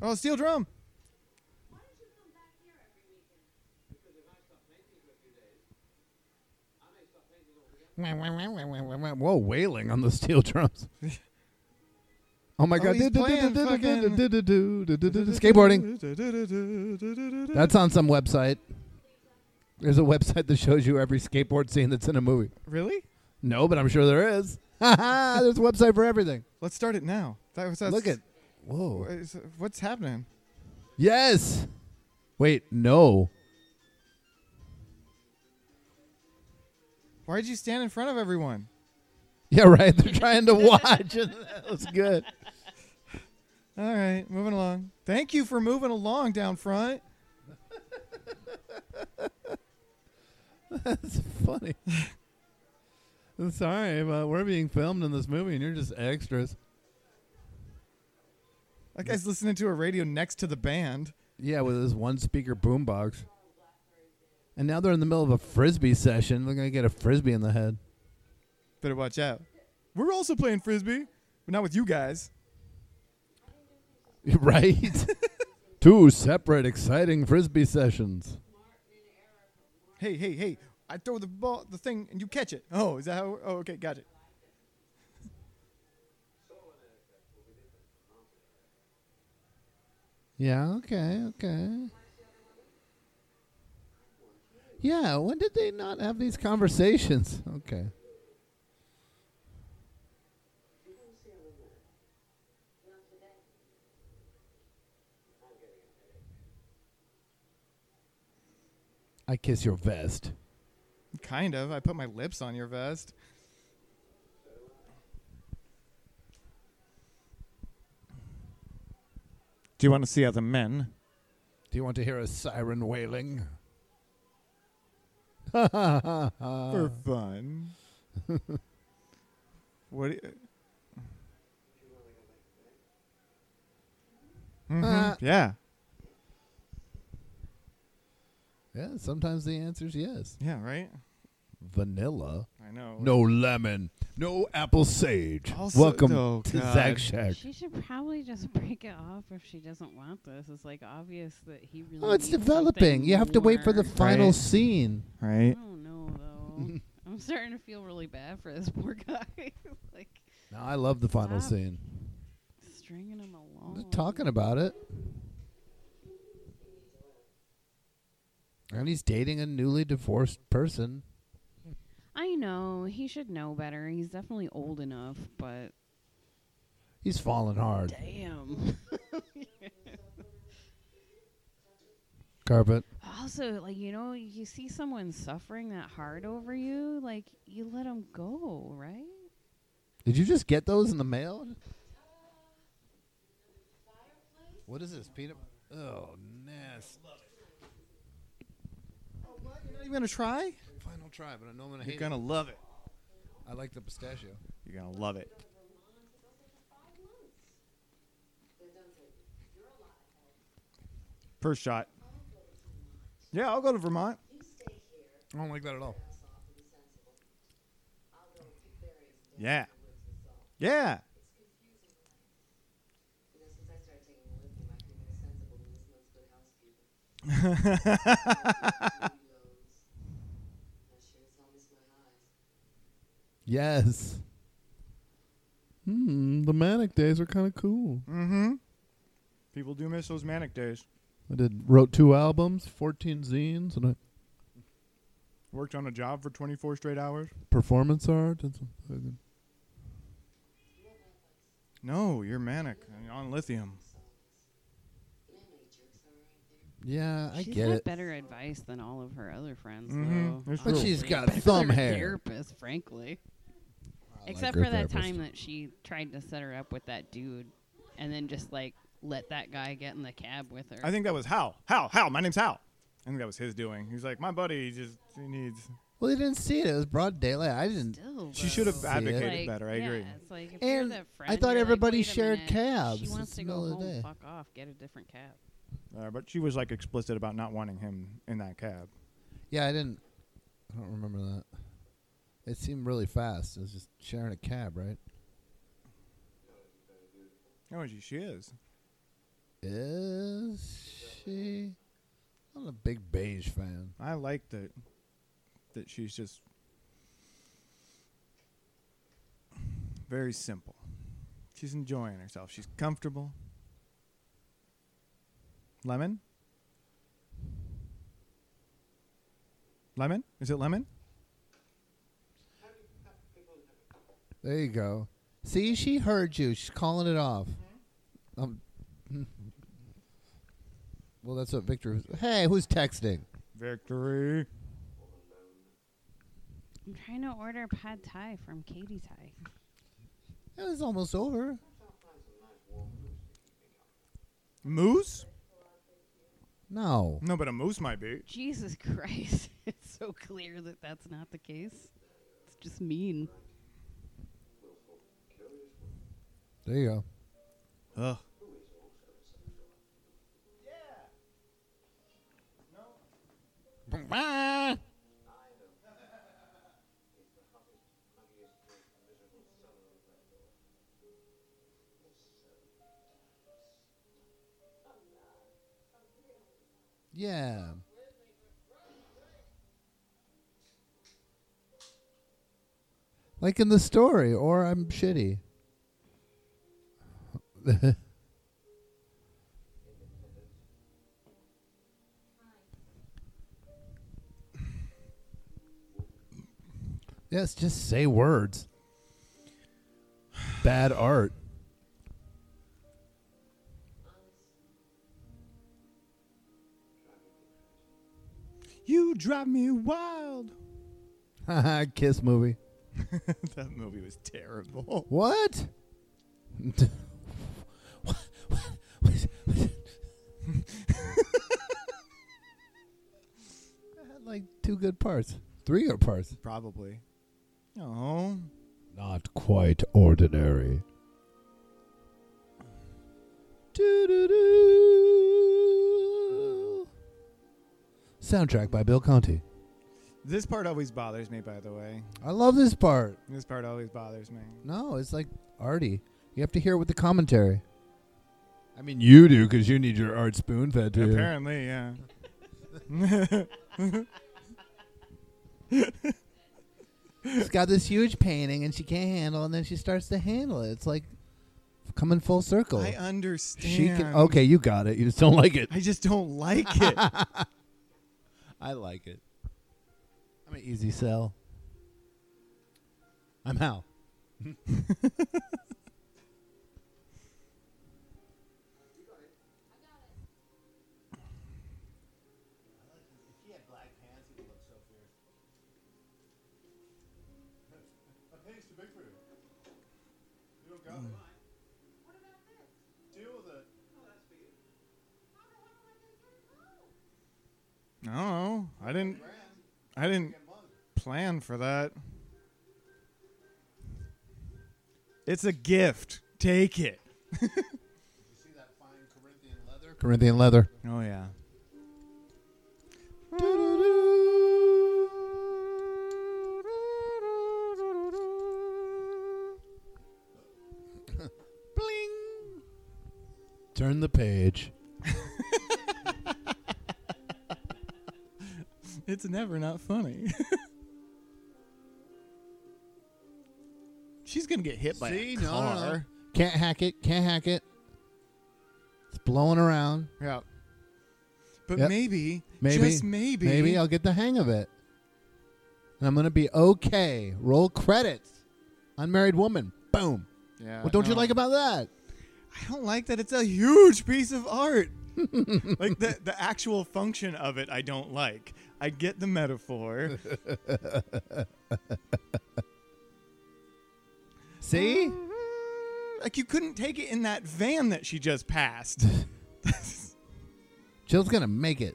Oh, steel drum. Why don't you come back here every weekend? Because if I stop painting for a few days, I may stop painting over the other. Whoa, wailing on the steel drums. Oh my God. Skateboarding. That's on some website. There's a website that shows you every skateboard scene that's in a movie. Really? No, but I'm sure there is. There's a website for everything. Let's start it now. Look at. Whoa. What's happening? Yes. Wait, no. Why'd you stand in front of everyone? Yeah, right. They're trying to watch. That was good. All right, moving along. Thank you for moving along down front. That's funny. I'm sorry, but we're being filmed in this movie, and you're just extras. That guy's listening to a radio next to the band. Yeah, with his one-speaker boombox. And now they're in the middle of a Frisbee session. They're going to get a Frisbee in the head. Better watch out. We're also playing Frisbee, but not with you guys. Right? Two separate, exciting Frisbee sessions. hey, I throw the ball, the thing, and you catch it. Oh, is that how? Oh, okay, got it. Yeah, okay. Yeah, when did they not have these conversations? Okay. I kiss your vest. Kind of. I put my lips on your vest. Do you want to see other men? Do you want to hear a siren wailing? For fun. What? Yeah. Yeah, sometimes the answer's yes. Yeah, right? Vanilla. I know. No lemon. No apple sage. Also, welcome to Zag Shack. She should probably just break it off if she doesn't want this. It's like obvious that he really needs something. Oh, it's developing. You have to wait for the final scene. Right. I don't know, though. I'm starting to feel really bad for this poor guy. No, I love the final scene. Stringing him along. Just talking about it. And he's dating a newly divorced person. I know. He should know better. He's definitely old enough, but... He's fallen hard. Damn. Carpet. Also, you see someone suffering that hard over you, you let them go, right? Did you just get those in the mail? What is this, peanut? Oh, nasty. You're going to try? Final try, but I know I'm going to hate it. You're going to love it. I like the pistachio. You're going to love it. First shot. Yeah, I'll go to Vermont. I don't like that at all. Yeah. Yeah. Yes. The manic days are kind of cool. Mm-hmm. People do miss those manic days. I wrote 2 albums, 14 zines, and I worked on a job for 24 straight hours. Performance art. No, you're manic on lithium. Yeah, I get it. She's got better advice than all of her other friends, though. But she's got thumb hair. Therapist, frankly. Except for that time that she tried to set her up with that dude and then just, let that guy get in the cab with her. I think that was Hal. Hal, my name's Hal. I think that was his doing. He's like, my buddy just needs... Well, they didn't see it. It was broad daylight. I didn't... She should have advocated better. I agree. It's like, if you're that friend, I thought everybody shared cabs. She wants to go home. Fuck off. Get a different cab. But she was explicit about not wanting him in that cab. Yeah, I don't remember that. It seemed really fast. It was just sharing a cab, right? Oh, she is. Is she? I'm a big beige fan. I like that she's just very simple. She's enjoying herself. She's comfortable. Lemon? Lemon? Is it lemon? There you go. See, she heard you. She's calling it off. Well, that's what Victor was. Hey, who's texting? Victory. I'm trying to order pad thai from Katie Thai. It was almost over. Moose? No. No, but a moose might be. Jesus Christ. It's so clear that that's not the case. It's just mean. There you go. Ugh. Yeah. No. Yeah. Like in the story, or I'm shitty. Yes, just say words. Bad art. You drive me wild. Haha, Kiss movie. That movie was terrible. What? I had like 2 good parts. 3 good parts. Probably. Oh. Not quite ordinary. Doo-doo-doo. Soundtrack by Bill Conti. This part always bothers me, by the way. I love this part. This part always bothers me. No, it's like arty. You have to hear it with the commentary. I mean, you do, because you need your art spoon fed to you. Apparently, yeah. She's got this huge painting, and she can't handle it, and then she starts to handle it. It's like coming full circle. I understand. She can, okay, you got it. You just don't like it. I just don't like it. I like it. I'm an easy sell. I'm Hal. No, I didn't plan for that. It's a gift. Take it. You see that fine Corinthian leather? Corinthian leather. Oh yeah. Bling. Turn the page. It's never not funny. She's going to get hit by a car. No. Can't hack it. Can't hack it. It's blowing around. Yeah. But yep. Maybe. Just maybe. Maybe I'll get the hang of it. And I'm going to be okay. Roll credits. Unmarried woman. Boom. Yeah. What don't you like about that? I don't like that it's a huge piece of art. Like the actual function of it, I don't like. I get the metaphor. See? Like you couldn't take it in that van that she just passed. Jill's going to make it.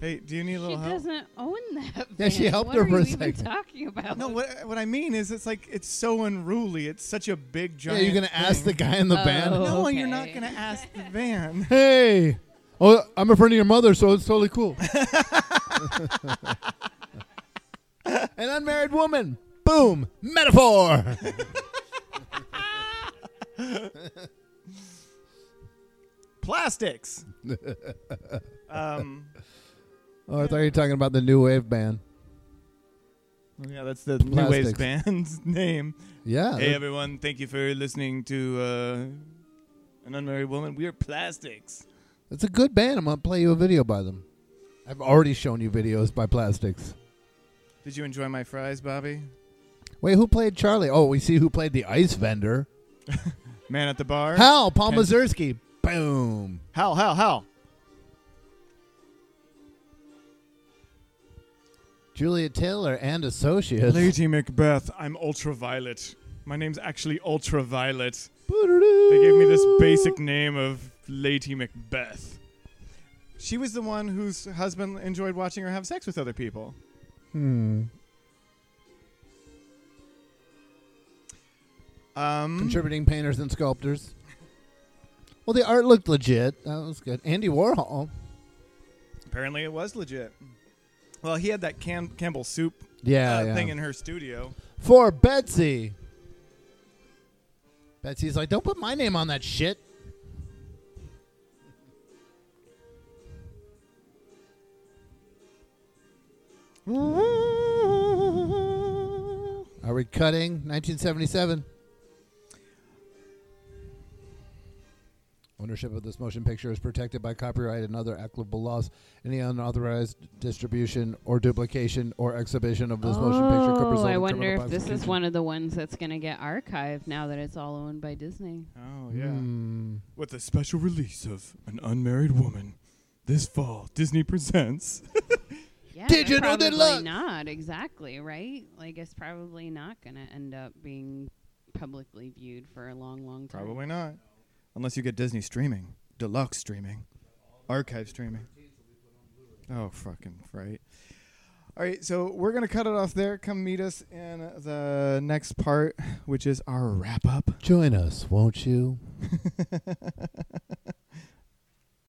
Hey, do you need a little help? She doesn't own that van. Yeah, she helped her for a second. What are you even talking about? No, what I mean is it's like it's so unruly. It's such a big giant thing. Yeah, you're going to ask the guy in the van? No, okay. You're not going to ask the van. Hey. Oh, I'm a friend of your mother, so it's totally cool. An unmarried woman. Boom. Metaphor. Plastics. Oh, I thought you were talking about the New Wave band. Yeah, that's the Plastics. New Wave band's name. Yeah. Hey, everyone. Thank you for listening to An Unmarried Woman. We are Plastics. It's a good band. I'm going to play you a video by them. I've already shown you videos by Plastics. Did you enjoy my fries, Bobby? Wait, who played Charlie? Oh, we see who played the ice vendor. Man at the bar. Hal, Paul Mazursky. Boom. Hal. Juliet Taylor and Associates. Lady Macbeth, I'm Ultraviolet. My name's actually Ultraviolet. They gave me this basic name of Lady Macbeth. She was the one whose husband enjoyed watching her have sex with other people. Contributing painters and sculptors. Well, the art looked legit. That was good. Andy Warhol. Apparently it was legit. Well, he had that Campbell soup thing in her studio. For Betsy. Betsy's like, don't put my name on that shit. Are we cutting, 1977. Ownership of this motion picture is protected by copyright and other applicable laws. Any unauthorized distribution or duplication or exhibition of this motion picture could result in criminal prosecution. I wonder if this is one of the ones that's going to get archived now that it's all owned by Disney. Oh, yeah. With the special release of An Unmarried Woman, this fall, Disney presents... Yeah, did you know that? Probably not, exactly, right? Like, it's probably not going to end up being publicly viewed for a long, long time. Probably not. Unless you get Disney streaming, deluxe streaming, archive streaming. Oh, fucking right. All right, so we're going to cut it off there. Come meet us in the next part, which is our wrap-up. Join us, won't you?